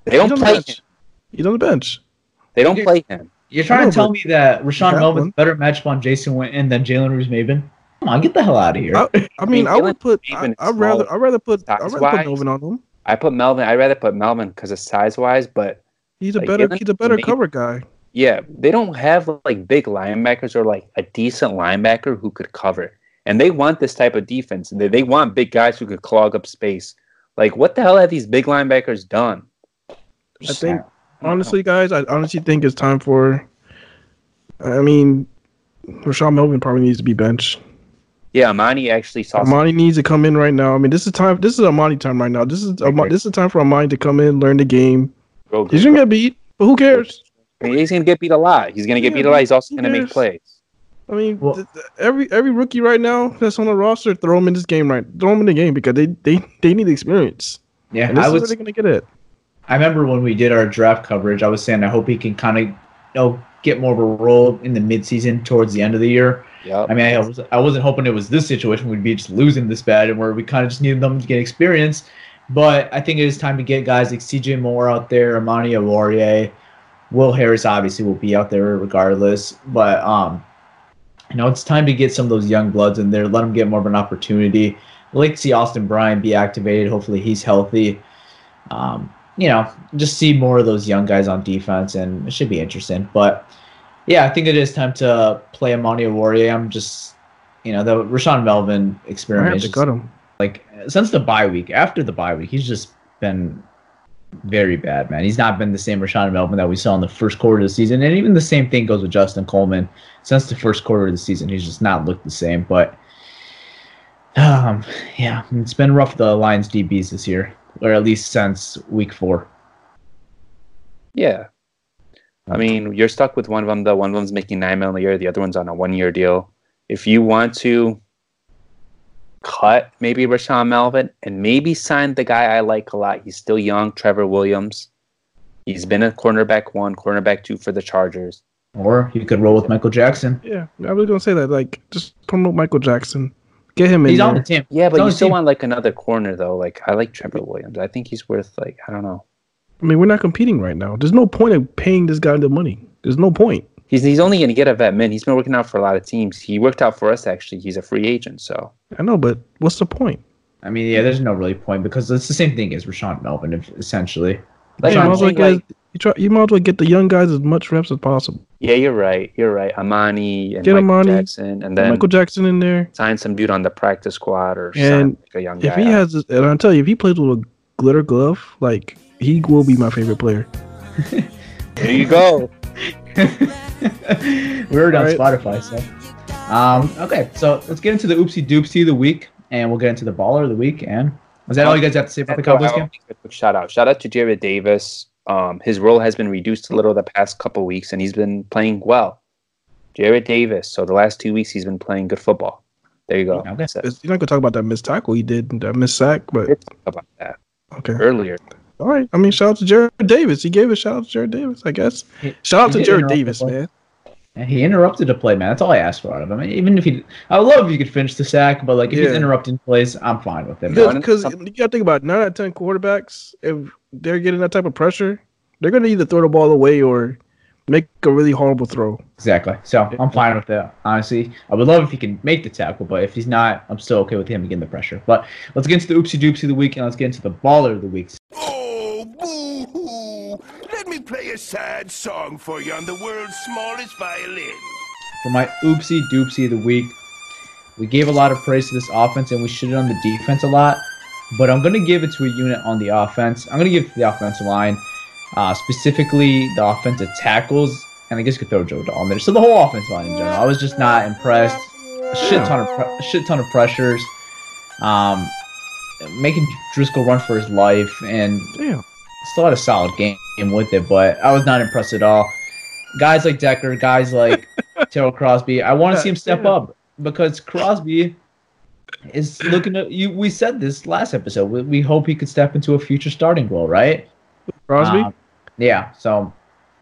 They don't He's play him. He's on the bench. They don't you're, play him. You're trying to tell me that Rashaan Melvin's better matchup on Jason Witten than Jalen Reeves-Maybin? Come on, get the hell out of here. I, I mean, I, mean, I would put. I, I'd rather. I rather put. I rather put Melvin on him. I put Melvin. I rather put Melvin because of size wise, but he's a like, better. He's a better amazing. cover guy. Yeah, they don't have like big linebackers or like a decent linebacker who could cover, and they want this type of defense. They they want big guys who could clog up space. Like, what the hell have these big linebackers done? I think honestly, guys, I honestly think it's time for. I mean, Rashaan Melvin probably needs to be benched. Yeah, Amani actually saw. Amani something. needs to come in right now. I mean, this is time. This is Amani time right now. This is Amani, this is time for Amani to come in, learn the game. Go, go, he's gonna go. get beat, but who cares? I mean, he's gonna get beat a lot. He's gonna get yeah, beat a lot. He's also gonna cares? make plays. I mean, well, th- th- every every rookie right now that's on the roster, throw him in this game right. Throw him in the game because they they, they need experience. Yeah, and this I was. Is where they're gonna get it. I remember when we did our draft coverage, I was saying I hope he can kind of you know get more of a role in the midseason towards the end of the year. Yep. I mean, I, was, I wasn't hoping it was this situation. We'd be just losing this bad and where we kind of just needed them to get experience. But I think it is time to get guys like C J Moore out there, Amani Awurie. Will Harris obviously will be out there regardless. But, um, you know, it's time to get some of those young bloods in there. Let them get more of an opportunity. I'd like to see Austin Bryant be activated. Hopefully he's healthy. Um, you know, just see more of those young guys on defense, and it should be interesting. But, yeah, I think it is time to play Amani Awurie. I'm just, you know, the Rashaan Melvin experiment. I have to cut him. Like, since the bye week, after the bye week, he's just been very bad, man. He's not been the same Rashaan Melvin that we saw in the first quarter of the season. And even the same thing goes with Justin Coleman. Since the first quarter of the season, he's just not looked the same. But, um, yeah, it's been rough for the Lions D Bs this year, or at least since week four. Yeah. I mean, you're stuck with one of them, though. One of them's making nine million a year. The other one's on a one-year deal. if you want to cut maybe Rashaan Melvin and maybe sign the guy I like a lot. He's still young, Trevor Williams. He's been a cornerback one, cornerback two for the Chargers. Or you could roll with Michael Jackson. Yeah, I was going to say that. Like, just promote Michael Jackson. Get him in he's there. On the team. Yeah, but you still team. want, like, another corner, though. Like, I like Trevor Williams. I think he's worth, like, I don't know. I mean, we're not competing right now. There's no point of paying this guy the money. There's no point. He's he's only going to get a vet min. He's been working out for a lot of teams. He worked out for us, actually. He's a free agent, so. I know, but what's the point? I mean, yeah, there's no really point because it's the same thing as Rashaan Melvin, essentially. Like, yeah, you, might well get, like, you, try, you might as well get the young guys as much reps as possible. Yeah, you're right. You're right. Amani and get Michael Amani, Jackson. And then Michael Jackson in there. Sign some dude on the practice squad or sign like a young guy. If he has, this, and I'll tell you, if he plays with a glitter glove, like, he will be my favorite player. There you go. We already on right. Spotify, so. Um, okay, so let's get into the oopsie doopsie of the week, and we'll get into the baller of the week, and... Was that all you guys have to say about the Cowboys game? Shout out. Shout out to Jarrad Davis. Um, his role has been reduced a little the past couple weeks, and he's been playing well. Jarrad Davis. So the last two weeks, he's been playing good football. There you go. Yeah, okay. You're not going to talk about that missed tackle he did, that missed sack, but. We'll talk about that okay. earlier. All right. I mean, shout out to Jarrad Davis. He gave a shout out to Jarrad Davis, I guess. He, shout out to Jarrad Davis, man. And he interrupted the play, man. That's all I asked for out of him. I mean, even if he, I would love if you could finish the sack, but like if yeah. he's interrupting plays, I'm fine with him. Because you gotta think about it, nine out of ten quarterbacks, if they're getting that type of pressure, they're gonna either throw the ball away or make a really horrible throw. Exactly. So I'm fine with that. Honestly, I would love if he can make the tackle, but if he's not, I'm still okay with him getting the pressure. But let's get into the oopsie doopsie of the week, and let's get into the baller of the week. Play a sad song for you on the world's smallest violin. For my oopsie doopsie of the week, we gave a lot of praise to this offense and we shitted on the defense a lot, but I'm going to give it to a unit on the offense. I'm going to give it to the offensive line, uh, specifically the offensive tackles, and I guess you could throw Joe Dahl in there. So the whole offensive line in general, I was just not impressed. A shit ton of, pre- a shit ton of pressures, um, making Driskel run for his life, and... Damn. Still had a solid game with it, but I was not impressed at all. Guys like Decker, guys like Terrell Crosby, I want to see him step up because Crosby is looking to. You, we said this last episode. We, we hope he could step into a future starting role, right? Crosby? Um, yeah. So,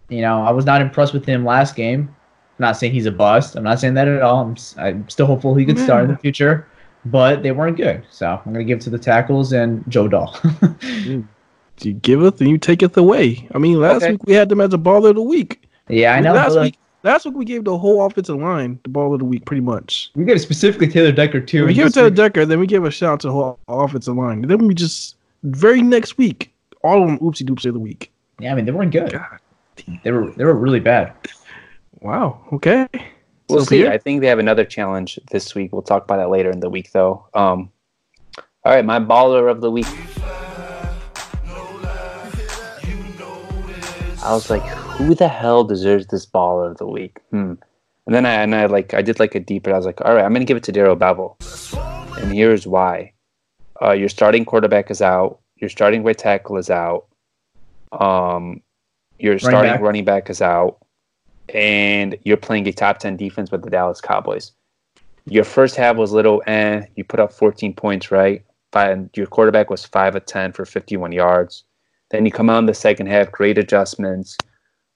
you know, I was not impressed with him last game. I'm not saying he's a bust. I'm not saying that at all. I'm, I'm still hopeful he could Man. start in the future, but they weren't good. So I'm going to give it to the tackles and Joe Dahl. You giveth and you taketh away. I mean, last okay. week we had them as a baller of the week. Yeah, I know. Last week, last week we gave the whole offensive line the baller of the week, pretty much. We gave specifically Taylor Decker too. We gave Taylor week. Decker, then we gave a shout out to the whole offensive line. Then we just very next week, all of them oopsie doopsie of the week. Yeah, I mean they weren't good. God. They were they were really bad. Wow. Okay. We'll so see. Clear? I think they have another challenge this week. We'll talk about that later in the week, though. Um. All right, my baller of the week. I was like, who the hell deserves this baller of the week? Hmm. And then I and I like I did like a deeper. I was like, all right, I'm gonna give it to Daryl Bevell, and here's why: uh, your starting quarterback is out, your starting right tackle is out, um, your running starting back. running back is out, and you're playing a top ten defense with the Dallas Cowboys. Your first half was little, eh? You put up fourteen points, right? Five, your quarterback was five of ten for fifty-one yards. Then you come out in the second half, great adjustments,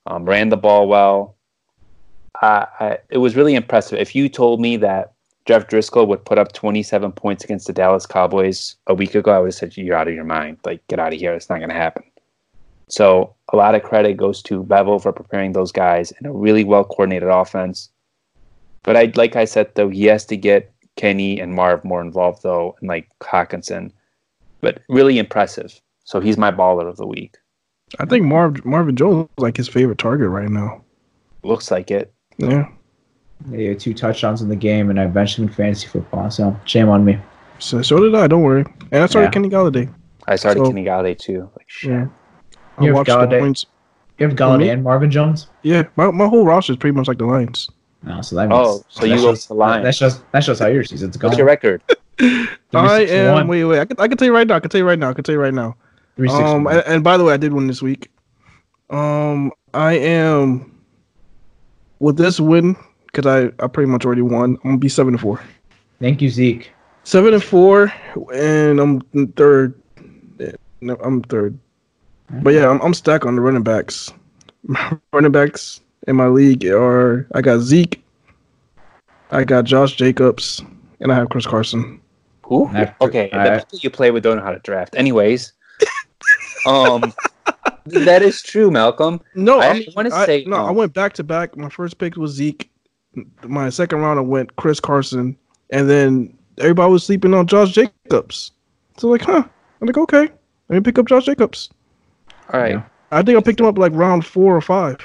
um, ran the ball well. I, I, it was really impressive. If you told me that Jeff Driskel would put up twenty-seven points against the Dallas Cowboys a week ago, I would have said, you're out of your mind. Like, get out of here. It's not going to happen. So a lot of credit goes to Bevell for preparing those guys in a really well-coordinated offense. But I, like I said, though, he has to get Kenny and Marv more involved, though, and, like, Hockenson. But really impressive. So he's my baller of the week. I think Marv Marvin Jones is like his favorite target right now. Looks like it. Yeah. Yeah, he had two touchdowns in the game, and I benched him in fantasy football. So shame on me. So so did I. Don't worry. And I started yeah. Kenny Golladay. I started so, Kenny Golladay too. Like shit. Yeah. I you have watched Golladay. The points. You have Golladay and Marvin Jones. Yeah, my my whole roster is pretty much like the Lions. Oh, so that means, oh, so, so you go to the Lions. That's just that's just how your season's going. What's your record? I am. One. Wait, wait. I can I can tell you right now. I can tell you right now. I can tell you right now. Um, and, and by the way, I did win this week. Um, I am with this win because I, I pretty much already won. I'm going to be seven and four. Thank you, Zeke. seven and four, and I'm third. No, I'm third. Okay. But, yeah, I'm, I'm stacked on the running backs. My running backs in my league are – I got Zeke, I got Josh Jacobs, and I have Chris Carson. Ooh, okay, the right. people you play with don't know how to draft. Anyways, um, that is true, Malcolm. No, I want to say no. Um, I went back to back. My first pick was Zeke. My second round, I went Chris Carson, and then everybody was sleeping on Josh Jacobs. So like, huh? I'm like, okay, let me pick up Josh Jacobs. All right. Yeah. I think I picked him up like round four or five.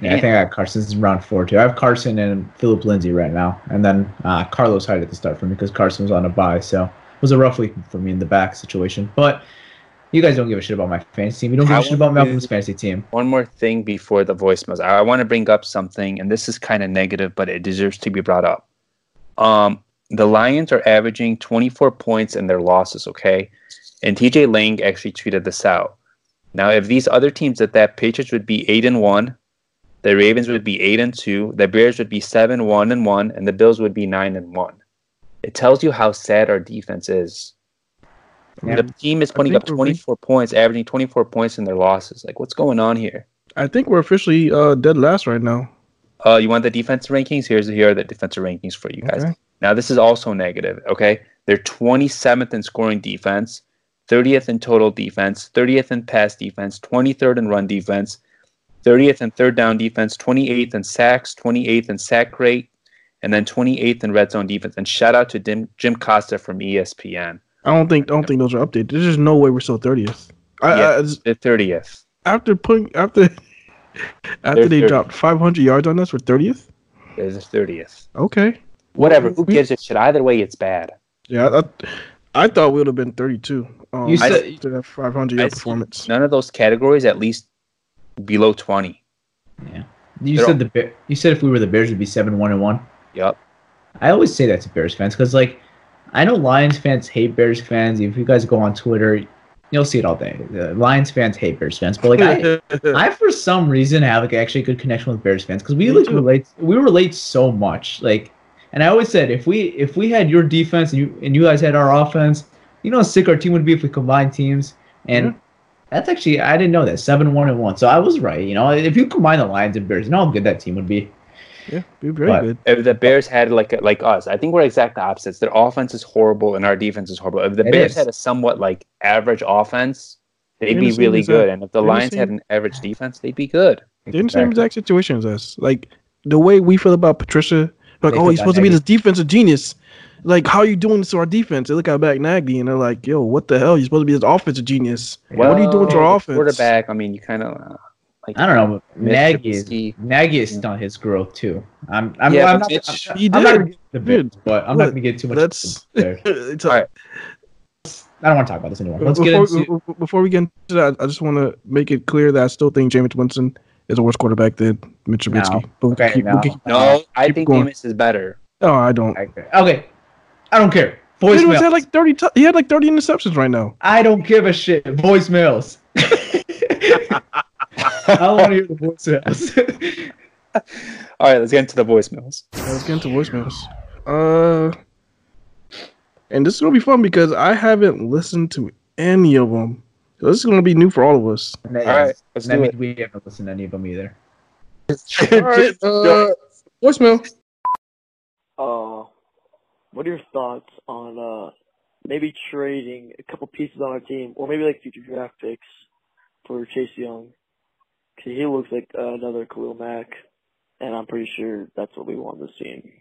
Yeah, I think I got Carson. This is round four, too. I have Carson and Philip Lindsay right now. And then uh, Carlos Hyde at the start for me because Carson was on a bye. So it was a rough week for me in the back situation. But you guys don't give a shit about my fantasy team. You don't give I a shit about Malcolm's fantasy team. One more thing before the voicemails. I, I want to bring up something, and this is kind of negative, but it deserves to be brought up. Um, the Lions are averaging twenty-four points in their losses, okay? And T J Lang actually tweeted this out. Now, if these other teams did that, Patriots would be eight and one. The Ravens would be eight and two, the Bears would be seven one and one, and the Bills would be nine and one. It tells you how sad our defense is. Yeah. The team is putting up twenty-four re- points, averaging twenty-four points in their losses. Like, what's going on here? I think we're officially uh, dead last right now. Uh, you want the defensive rankings? Here's here are the defensive rankings for you guys. Okay. Now, this is also negative, okay? They're twenty-seventh in scoring defense, thirtieth in total defense, thirtieth in pass defense, twenty-third in run defense, thirtieth and third down defense, twenty-eighth in sacks, twenty-eighth in sack rate, and then twenty-eighth in red zone defense. And shout out to Dim- Jim Costa from E S P N. I don't think I don't think those are updated. There's just no way we're still thirtieth. I, yeah, I just, they're thirtieth. After putting after after they dropped five hundred yards on us, we're thirtieth. There's a thirtieth. Okay. Whatever. Who gives a shit? Either way, it's bad. Yeah, I, I thought we would have been thirty-two. Um, you said after that five hundred yard performance. None of those categories, at least. Below twenty. Yeah. You They're said all- the you said if we were the Bears, it'd be seven one and one. Yep. I always say that to Bears fans because, like, I know Lions fans hate Bears fans. If you guys go on Twitter, you'll see it all day. The Lions fans hate Bears fans, but like I, I for some reason have like actually a good connection with Bears fans because we like, relate. We relate so much. Like, and I always said if we if we had your defense and you and you guys had our offense, you know how sick our team would be if we combined teams and. Yeah. That's actually, I didn't know that. seven one and one. So I was right. You know, if you combine the Lions and Bears, you know how good that team would be. Yeah, be very but, good. If the Bears had, like like us, I think we're exact opposites. Their offense is horrible and our defense is horrible. If the it Bears is. had a somewhat, like, average offense, they'd they're be really exact, good. And if the Lions the had an average defense, they'd be good. They're in the same exact situation as us. Like, the way we feel about Patricia, like, they oh, he's supposed to be this defensive genius. Like, how are you doing this to our defense? They look at back Nagy and they're like, yo, what the hell? You're supposed to be this offensive genius. Well, what are you doing to our offense? Quarterback, I mean, you kind of uh, like, I don't know. Nagy is, Nagy is on his growth, too. I'm I'm, yeah, I'm not going to get the bit, but I'm not going to get too much. That's, there. It's all right. I don't want to talk about this anymore. Let's before, get into, before we get into that, I just want to make it clear that I still think Jameis Winston is a worse quarterback than Mitch Trubisky. No, okay, keep, no. We'll keep, no keep I think Jameis is better. No, I don't. Okay. okay. I don't care. Voicemails. He had like thirty. T- he had like thirty interceptions right now. I don't give a shit. Voicemails. I don't want to hear the voicemails. All right, let's get into the voicemails. Let's get into voicemails. Uh, and this is gonna be fun because I haven't listened to any of them. So this is gonna be new for all of us. All right, let's do it. We haven't listened to any of them either. All right, uh, voicemail. Oh. Uh, What are your thoughts on uh, maybe trading a couple pieces on our team, or maybe like future draft picks for Chase Young? Because he looks like uh, another Khalil Mack, and I'm pretty sure that's what we want to see.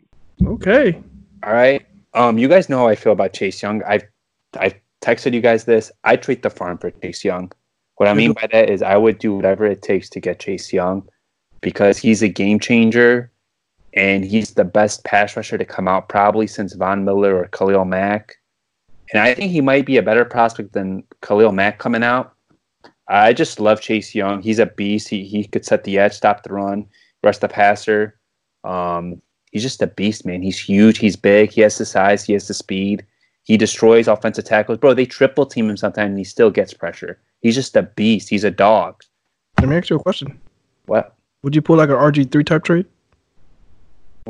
Okay, all right. Um, you guys know how I feel about Chase Young. I've I've texted you guys this. I treat the farm for Chase Young. What I mean by that is I would do whatever it takes to get Chase Young because he's a game changer. And he's the best pass rusher to come out probably since Von Miller or Khalil Mack. And I think he might be a better prospect than Khalil Mack coming out. I just love Chase Young. He's a beast. He he could set the edge, stop the run, rush the passer. Um, he's just a beast, man. He's huge. He's big. He has the size. He has the speed. He destroys offensive tackles. Bro, they triple team him sometimes and he still gets pressure. He's just a beast. He's a dog. Let me ask you a question. What? Would you pull like an R G three type trade?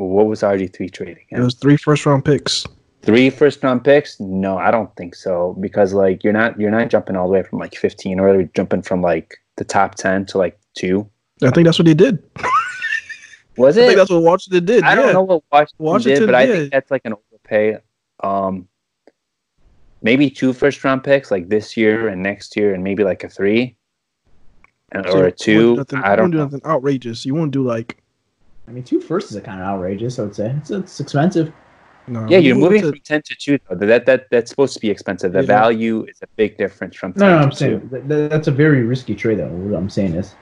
What was R G three trading at? It was three first round picks. Three first round picks? No, I don't think so. Because like you're not you're not jumping all the way from like fifteen, or you're jumping from like the top ten to like two. I think that's what they did. Was it? I think that's what Washington did. I yeah. don't know what Washington, Washington did, but yeah. I think that's like an overpay. Um, maybe two first round picks, like this year and next year, and maybe like a three and, so or a two. Nothing, I don't you know. do nothing outrageous. You won't do like. I mean, two firsts is kind of outrageous. I would say it's, it's expensive. No, yeah, you're moving to, from ten to two. Though. That that that's supposed to be expensive. The yeah. value is a big difference from ten no, no, to I'm saying, two. That, that's a very risky trade, though. What I'm saying is.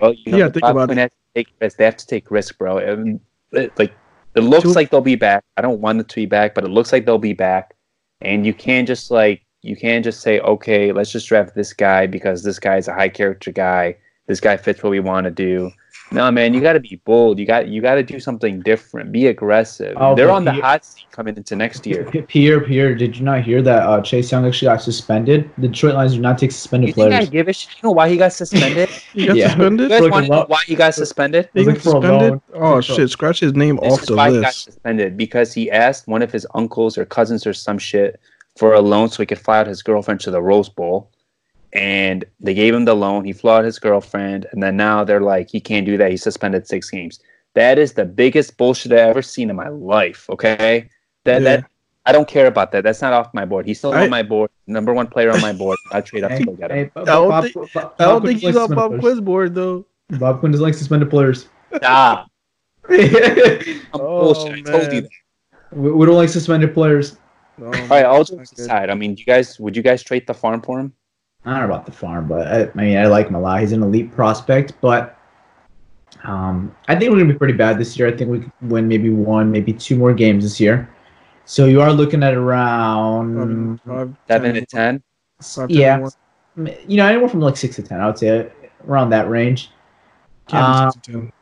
Well, you know, yeah, think about it. Take risk. They have to take risk, bro. And it, like it looks Two. like they'll be back. I don't want them to be back, but it looks like they'll be back. And you can't just like you can't just say, okay, let's just draft this guy because this guy is a high character guy. This guy fits what we want to do. No, man, you got to be bold. You got you got to do something different. Be aggressive. Oh, They're on Pierre, the hot seat coming into next year. Pierre, Pierre, did you not hear that uh, Chase Young actually got suspended? The Detroit Lions do not take suspended you players. You think I give a shit? You know why he got suspended? he got yeah. suspended? You guys want to know why he got suspended? He got suspended? Oh, shit. Scratch his name this off the why list. He got suspended because he asked one of his uncles or cousins or some shit for a loan so he could fly out his girlfriend to the Rose Bowl. And they gave him the loan. He flaunted his girlfriend. And then now they're like, he can't do that. He's suspended six games. That is the biggest bullshit I've ever seen in my life, okay? That yeah. that I don't care about that. That's not off my board. He's still I, on my board. Number one player on my board. I trade up to go get him. I don't think, I don't think he's on Bob Quinn's board, though. Bob Quinn doesn't like suspended players. Nah. I'm oh, bullshit. Man. I told you that. We, we don't like suspended players. Oh, all right, I'll just decide. I mean, you guys, would you guys trade the farm for him? I don't know about the farm, but I, I mean, I like him a lot. He's an elite prospect, but um, I think we're going to be pretty bad this year. I think we could win maybe one, maybe two more games this year. So you are looking at around five, seven ten, to ten. Five, yeah, ten, you know, anywhere from like six to ten, I would say around that range. Yeah, uh, six to ten.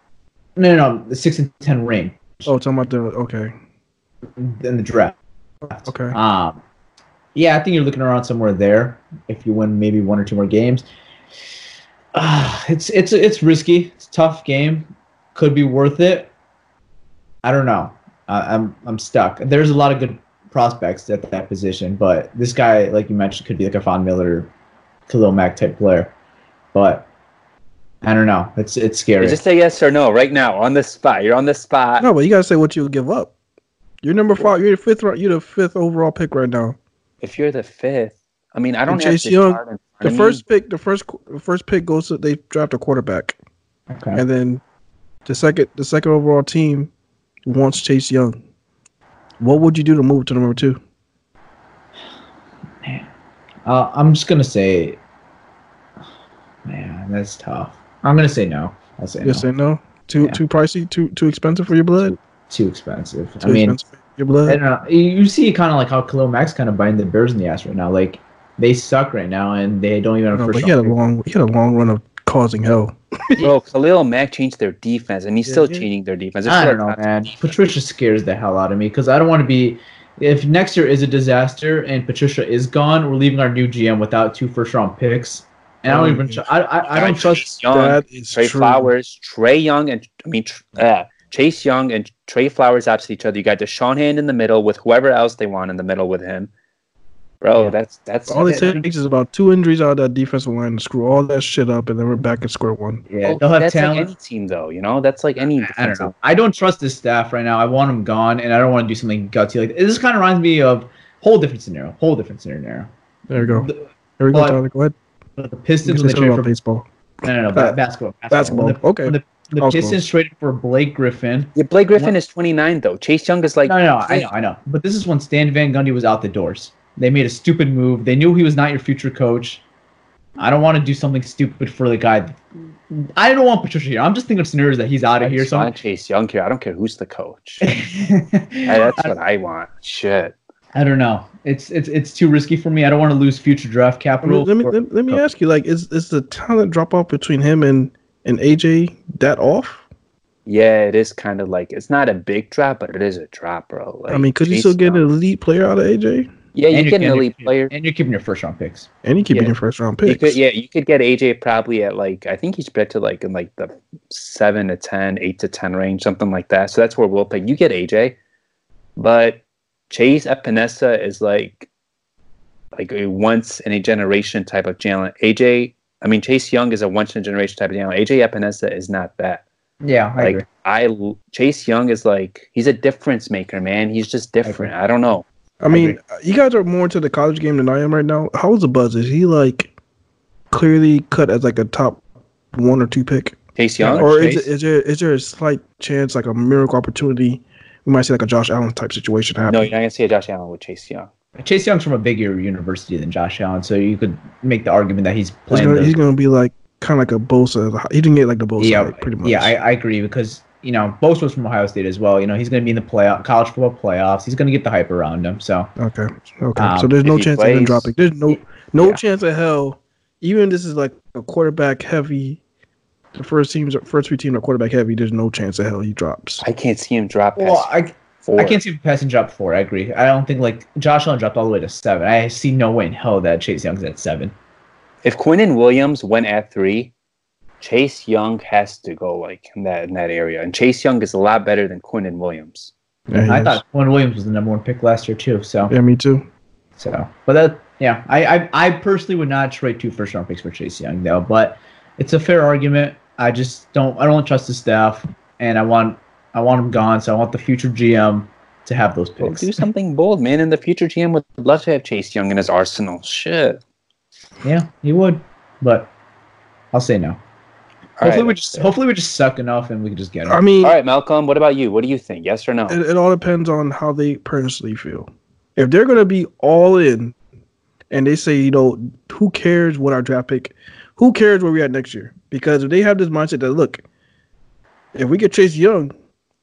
No, no, no, the six and ten range. Oh, talking about the okay. In the draft. Okay. Um. Yeah, I think you're looking around somewhere there. If you win maybe one or two more games, uh, it's it's it's risky. It's a tough game. Could be worth it. I don't know. Uh, I'm I'm stuck. There's a lot of good prospects at that position, but this guy, like you mentioned, could be like a Von Miller, Khalil Mack type player. But I don't know. It's it's scary. Just say yes or no right now on the spot. You're on the spot. No, but you gotta say what you would give up. You're number five. You're the fifth. You're the fifth overall pick right now. If you're the fifth, I mean, I don't have to Young, the first pick. The first, the first pick goes to they draft a quarterback, okay, and then the second, the second overall team wants Chase Young. What would you do to move to number two? Man, uh, I'm just gonna say, man, that's tough. I'm gonna say no. I say you say no. Too yeah. too pricey. Too too expensive for your blood. Too, too expensive. Too I mean. Expensive. I don't know. You see kind of like how Khalil Mack's kind of biting the Bears in the ass right now. Like, they suck right now, and they don't even have no, first he had a long, He had a long run of causing hell. Bro, Khalil Mack changed their defense, and he's yeah, still yeah. changing their defense. It's I don't know, man. Patricia scares the hell out of me because I don't want to be – if next year is a disaster and Patricia is gone, we're leaving our new G M without two first-round picks. And oh, I don't even tr- – I, I, I don't trust – Young, Trey true. Flowers, Trey Young, and – I mean uh, – Chase Young and Trey Flowers opposite each other. You got Deshaun Hand in the middle with whoever else they want in the middle with him. Bro, yeah. that's that's all it takes is about two injuries out of that defensive line to screw all that shit up, and then we're back at square one. Yeah, oh, they'll have that's talent. Like any team, though, you know, that's like any. I don't know. I don't trust this staff right now. I want them gone, and I don't want to do something gutsy like that. This kind of reminds me of whole different scenario, whole different scenario. There we go. The, there we go, Tyler. Go ahead. The Pistons. When they trade for baseball. No, no, no, uh, basketball. Basketball. basketball. The, okay. The All Pistons cool. traded for Blake Griffin. Yeah, Blake Griffin what? is twenty-nine, though. Chase Young is like... No, no, I know, I know. But this is when Stan Van Gundy was out the doors. They made a stupid move. They knew he was not your future coach. I don't want to do something stupid for the guy. I don't want Patricia here. I'm just thinking of scenarios that he's out of I here. So I want Chase Young here. I don't care who's the coach. I, that's I, what I want. Shit. I don't know. It's it's it's too risky for me. I don't want to lose future draft capital. I mean, let me for, let me oh. ask you, like, is, is the talent drop-off between him and... And A J, that off? Yeah, it is kind of like, it's not a big drop, but it is a drop, bro. Like, I mean, could Chase you still get Young. an elite player out of A J? Yeah, and you get an elite player. And you're keeping your first-round picks. And you're keeping yeah. your first-round picks. You could, yeah, you could get A J probably at, like, I think he's projected, like, in, like, the seven to ten, eight to ten range, something like that. So that's where we'll pick. You get A J. But Chase Epinesa is, like, like a once-in-a-generation type of talent. A J, I mean, Chase Young is a once-in-a-generation type of talent. A J Epinesa is not that. Yeah, I like, agree. I, Chase Young is, like, he's a difference maker, man. He's just different. I, I don't know. I mean, you guys are more into the college game than I am right now. How is the buzz? Is he, like, clearly cut as, like, a top one or two pick? Chase Young? Or Chase? Is, is, there, is there a slight chance, like, a miracle opportunity? We might see, like, a Josh Allen-type situation happen. No, you're not going to see a Josh Allen with Chase Young. Chase Young's from a bigger university than Josh Allen, so you could make the argument that he's playing. He's gonna, he's gonna be, like, kind of like a Bosa. He didn't get, like, the Bosa, yeah, like, pretty much. Yeah, I, I agree because... You know, Bosa was from Ohio State as well. You know, he's going to be in the playoff, college football playoffs. He's going to get the hype around him. So okay, okay. Um, so there's no chance plays, of him dropping. There's no no yeah. chance of hell. Even if this is like a quarterback heavy. The first teams, first three teams are quarterback heavy. There's no chance of hell he drops. I can't see him drop. Well, I four. I can't see him passing drop four. I agree. I don't think like Josh Allen dropped all the way to seven. I see no way in hell that Chase Young's at seven. If Quinnen Williams went at three. Chase Young has to go like in that in that area, and Chase Young is a lot better than Quinnen Williams. Yeah, I is. thought Quinnen Williams was the number one pick last year too. So yeah, me too. So, but that yeah, I I, I personally would not trade two first round picks for Chase Young though. But it's a fair argument. I just don't I don't trust the staff, and I want I want him gone. So I want the future G M to have those picks. Well, do something bold, man. And the future G M would love to have Chase Young in his arsenal. Shit. Yeah, he would, but I'll say no. Hopefully, right. we just, hopefully we just suck enough and we can just get it. I mean, all right, Malcolm, what about you? What do you think? Yes or no? It, it all depends on how they personally feel. If they're going to be all in and they say, you know, who cares what our draft pick, who cares where we're at next year? Because if they have this mindset that, look, if we get Chase Young,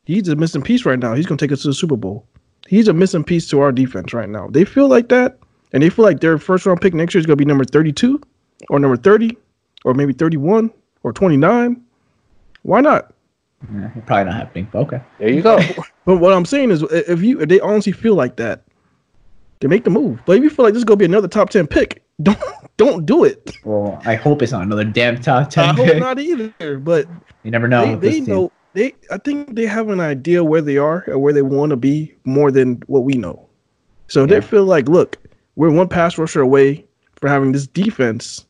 he's a missing piece right now. He's going to take us to the Super Bowl. He's a missing piece to our defense right now. They feel like that and they feel like their first round pick next year is going to be number thirty-two or number thirty or maybe thirty-one. Or twenty-nine? Why not? Nah, probably not happening. But okay, there you go. But what I'm saying is, if you if they honestly feel like that, they make the move. But if you feel like this is gonna be another top ten pick, don't don't do it. Well, I hope it's not another damn top ten. I pick. hope not either. But you never know. They, they know. They I think they have an idea where they are and where they want to be more than what we know. So yeah. They feel like, look, we're one pass rusher away from having this defense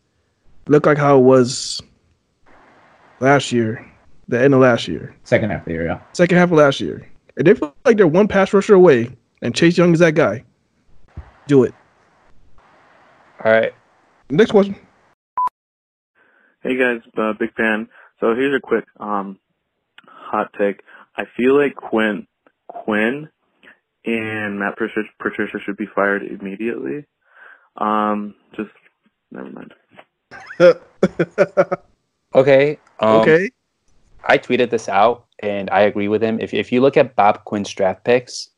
look like how it was. Last year, the end of last year. Second half of the year, yeah. Second half of last year. If they feel like they're one pass rusher away, and Chase Young is that guy, do it. All right. Next question. Hey, guys. Uh, big fan. So here's a quick um, hot take. I feel like Quinn Quinn, and Matt Patricia, Patricia should be fired immediately. Um, just never mind. Okay. Um, okay. I tweeted this out, and I agree with him. If if you look at Bob Quinn's draft picks,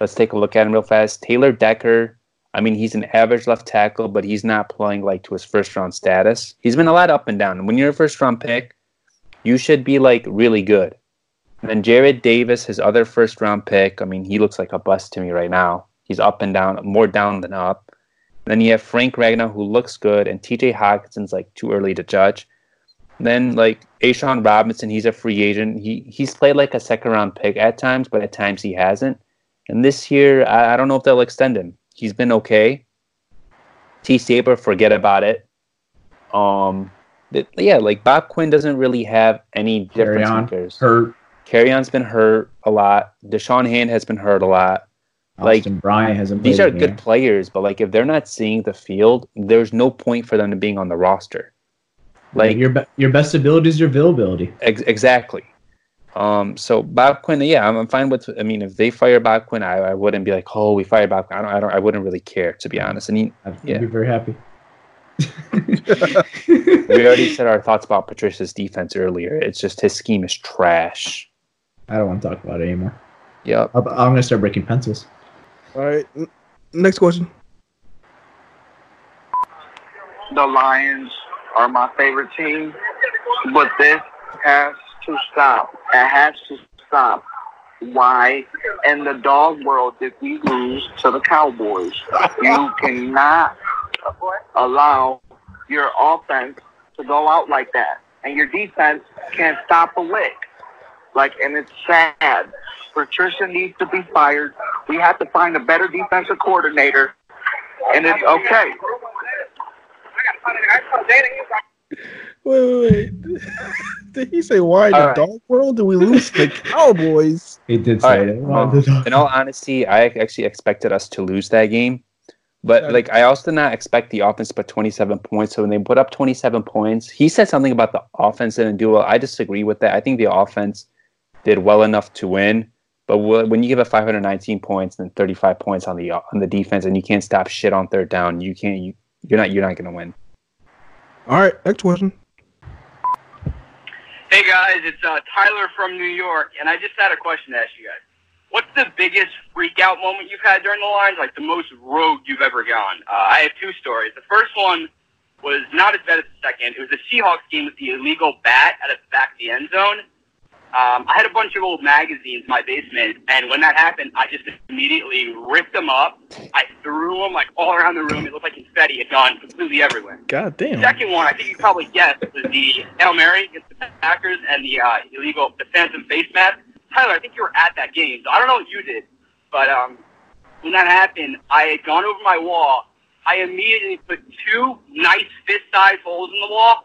let's take a look at him real fast. Taylor Decker, I mean, he's an average left tackle, but he's not playing like to his first round status. He's been a lot up and down. When you're a first round pick, you should be like really good. And then Jarrad Davis, his other first round pick, I mean, he looks like a bust to me right now. He's up and down, more down than up. And then you have Frank Ragnow, who looks good, and T J Hawkinson's like too early to judge. Then, like, Ashawn Robinson, he's a free agent. He He's played like a second-round pick at times, but at times he hasn't. And this year, I, I don't know if they'll extend him. He's been okay. T. Saber, forget about it. Um, th- Yeah, like, Bob Quinn doesn't really have any difference makers. Hurt. Carry-on's been hurt a lot. Deshaun Hand has been hurt a lot. Austin like, Bryant hasn't These are here. good players, but, like, if they're not seeing the field, there's no point for them to being on the roster. Like your be- your best ability is your availability. Ex- exactly. Um, so Bob Quinn, yeah, I'm, I'm fine with. I mean, if they fire Bob Quinn, I, I wouldn't be like, oh, we fired Bob Quinn. I don't, I don't, I wouldn't really care, to be honest. And he, I'd yeah. be very happy. We already said our thoughts about Patricia's defense earlier. It's just his scheme is trash. I don't want to talk about it anymore. Yep. I'm, I'm gonna start breaking pencils. All right. N- next question. The Lions are my favorite team, but this has to stop. It has to stop. why in the dog world did we lose to the Cowboys? You cannot allow your offense to go out like that. And your defense can't stop a lick. Like, and it's sad. Patricia needs to be fired. We have to find a better defensive coordinator. And it's okay. Wait, wait, wait. Did he say, why in the dog world do we lose to the Cowboys? He did say that. Well, in all honesty, I actually expected us to lose that game. But, like, I also did not expect the offense to put twenty-seven points. So when they put up twenty-seven points, he said something about the offense didn't do well. I disagree with that. I think the offense did well enough to win. But when you give up five hundred nineteen points and thirty-five points on the on the defense, and you can't stop shit on third down, you can't. You, you're not. You're not going to win. All right, next question. Hey guys, it's uh, Tyler from New York, and I just had a question to ask you guys. What's the biggest freak-out moment you've had during the lines, like the most rogue you've ever gone? Uh, I have two stories. The first one was not as bad as the second. It was the Seahawks game with the illegal bat at the back of the end zone. Um, I had a bunch of old magazines in my basement, and when that happened, I just immediately ripped them up. I threw them like all around the room. It looked like confetti had gone completely everywhere. God damn. The second one, I think you probably guessed, was the Hail Mary against the Packers and the uh, illegal the phantom face mask. Tyler, I think you were at that game, so I don't know what you did, but um, when that happened, I had gone over my wall. I immediately put two nice fist-sized holes in the wall,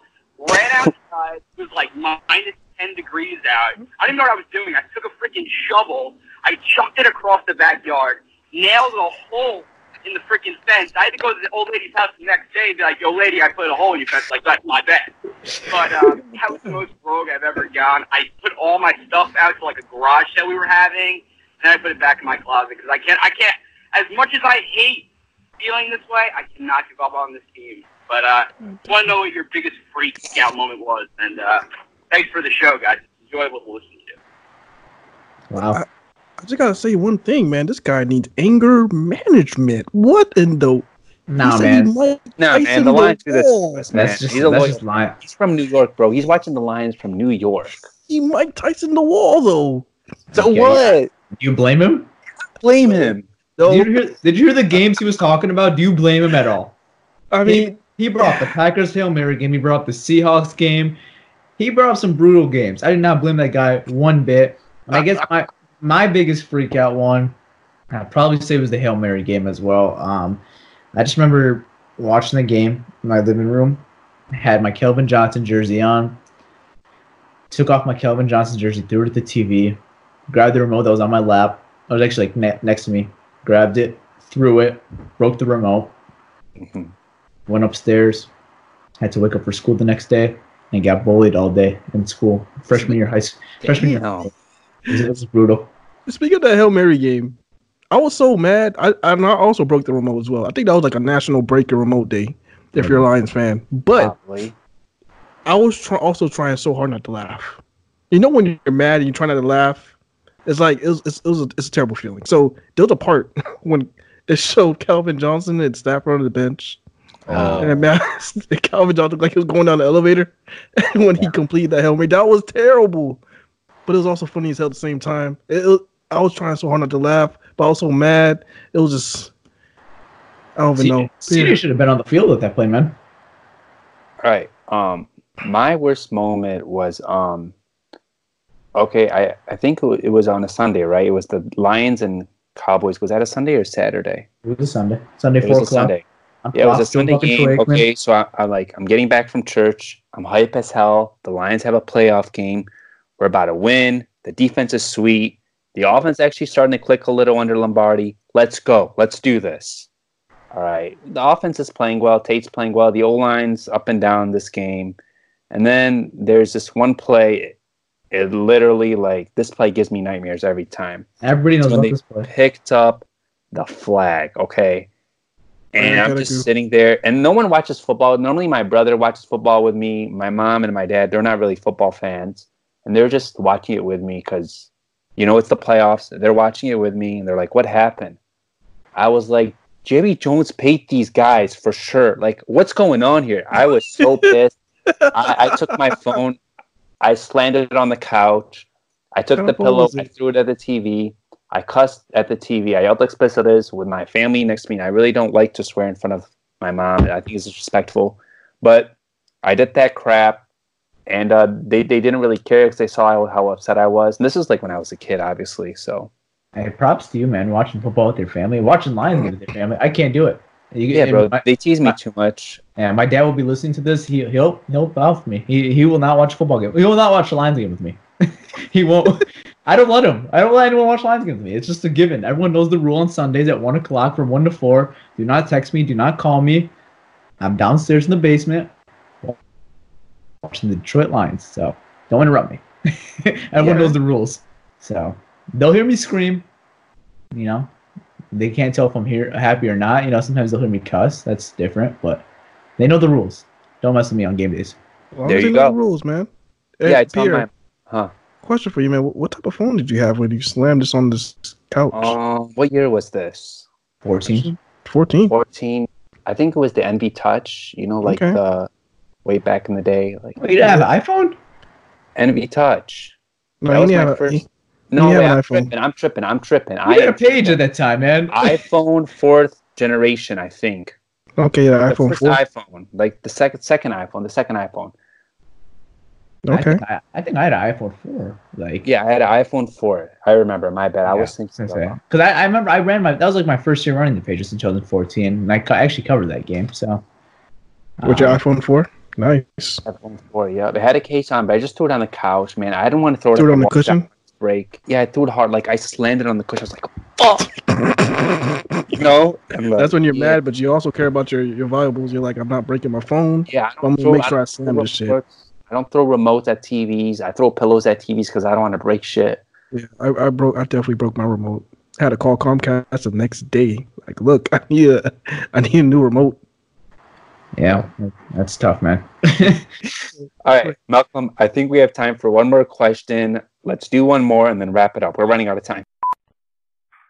ran outside. It was like minus ten degrees out. I didn't know what I was doing. I took a freaking shovel. I chucked it across the backyard, nailed a hole in the freaking fence. I had to go to the old lady's house the next day and be like, yo, lady, I put a hole in your fence. Like, that's my bad. But um, that was the most rogue I've ever gone. I put all my stuff out to, like, a garage that we were having, and I put it back in my closet because I can't, I can't, as much as I hate feeling this way, I cannot give up on this team. But uh, I want to know what your biggest freak out moment was. And uh, thanks for the show, guys. It's enjoyable to listen to. Wow. I just gotta say one thing, man. This guy needs anger management. What in the? Nah, man. No, nah, man. The Lions do this. Man. That's just, he's a that's lawyer. Just He's from New York, bro. He's watching the Lions from New York. He Mike Tyson the wall, though. So okay. What? Do you blame him? Blame him. No. Did, you hear, did you hear the games he was talking about? Do you blame him at all? I mean, he, he brought up the Packers Hail Mary game. He brought up the Seahawks game. He brought up some brutal games. I did not blame that guy one bit. And I guess my. My biggest freak-out one, I'd probably say, was the Hail Mary game as well. Um, I just remember watching the game in my living room. I had my Kelvin Johnson jersey on. Took off my Kelvin Johnson jersey, threw it at the T V. Grabbed the remote that was on my lap. I was actually like ne- next to me. Grabbed it, threw it, broke the remote. Mm-hmm. Went upstairs. Had to wake up for school the next day. And got bullied all day in school. Freshman year high school. Freshman year high school. It was brutal. Speaking of the Hail Mary game, I was so mad. I and I also broke the remote as well. I think that was like a national break your remote day, if you're a Lions fan. But Probably. I was try- also trying so hard not to laugh. You know when you're mad and you're trying not to laugh? It's like, it was, it's, it was a, it's a terrible feeling. So there was a part when it showed Calvin Johnson and Stafford on the bench. Oh. And man, Calvin Johnson looked like he was going down the elevator. And when yeah. he completed that Hail Mary, that was terrible. But it was also funny as hell at the same time. It, it, I was trying so hard not to laugh, but I was so mad. It was just, I don't even know. C J should have been on the field at that play, man. All right. Um, my worst moment was, um, okay, I, I think it was on a Sunday, right? It was the Lions and Cowboys. Was that a Sunday or Saturday? It was a Sunday. Sunday, four o'clock. It was a Sunday. Yeah, it was a Sunday game. Okay, so I, I like, I'm getting back from church. I'm hype as hell. The Lions have a playoff game. We're about to win. The defense is sweet. The offense actually starting to click a little under Lombardi. Let's go. Let's do this. All right. The offense is playing well. Tate's playing well. The O-line's up and down this game. And then there's this one play. It literally, like, this play gives me nightmares every time. Everybody knows about this play. Picked up the flag, okay? And I'm just sitting there. And no one watches football. Normally my brother watches football with me. My mom and my dad, they're not really football fans. And they're just watching it with me because, you know, it's the playoffs. They're watching it with me, and they're like, what happened? I was like, Jerry Jones paid these guys for sure. Like, what's going on here? I was so pissed. I, I took my phone. I slammed it on the couch. I took the pillow, I threw it at the T V, I cussed at the T V, I yelled explicit with my family next to me. I really don't like to swear in front of my mom. I think it's disrespectful. But I did that crap, and uh, they, they didn't really care because they saw how upset I was. And this was like when I was a kid, obviously. So, hey, props to you, man, watching football with your family, watching Lions with your family. I can't do it. You, yeah, bro. My, they tease me too much. Yeah, my dad will be listening to this. He he'll he'll mouth me. He he will not watch a football game. He will not watch a Lions game with me. He won't. I don't let him. I don't let anyone watch Lions games with me. It's just a given. Everyone knows the rule on Sundays at one o'clock from one to four. Do not text me. Do not call me. I'm downstairs in the basement watching the Detroit Lions. So don't interrupt me. Everyone yeah. knows the rules. So they'll hear me scream. You know. They can't tell if I'm here happy or not. You know, sometimes they'll hear me cuss. That's different, but they know the rules. Don't mess with me on game days. Well, there you go. Know the rules, man. Hey, yeah, it's Pierre, on my. Huh. Question for you, man. What type of phone did you have when you slammed this on this couch? Uh, what year was this? Fourteen. Fourteen. Fourteen. I think it was the N B Touch. You know, like okay. the way back in the day. Like, wait, you didn't have an iPhone? N B Touch. No, that was my first. A- No, yeah, way, I'm, tripping, I'm tripping. I'm tripping. I had a page at that time, man. iPhone fourth generation, I think. Okay, yeah, the iPhone first four. iPhone, like the second, second iPhone, the second iPhone. Okay. I think I, I think I had an iPhone four. Like, yeah, I had an iPhone four. I remember. My bad. Yeah, I was thinking about because I, I remember I ran my that was like my first year running the pages in twenty fourteen, and I co- actually covered that game. So. With um, your iPhone four. Nice. iPhone four. Yeah, they had a case on, but I just threw it on the couch, man. I didn't want to throw it, threw it on the cushion. Down. Break. Yeah, I threw it hard. Like I slammed it on the cushion. I was like, "Fuck!" You know. Like, that's when you're yeah. mad, but you also care about your, your valuables. You're like, "I'm not breaking my phone." Yeah, I don't I'm throw, gonna make sure I, I slam this shit. I don't throw remotes at T Vs. I throw pillows at T Vs because I don't want to break shit. Yeah, I, I broke. I definitely broke my remote. I had to call Comcast the next day. Like, look, I need a, I need a new remote. Yeah, that's tough, man. All right, Malcolm, I think we have time for one more question. Let's do one more and then wrap it up. We're running out of time.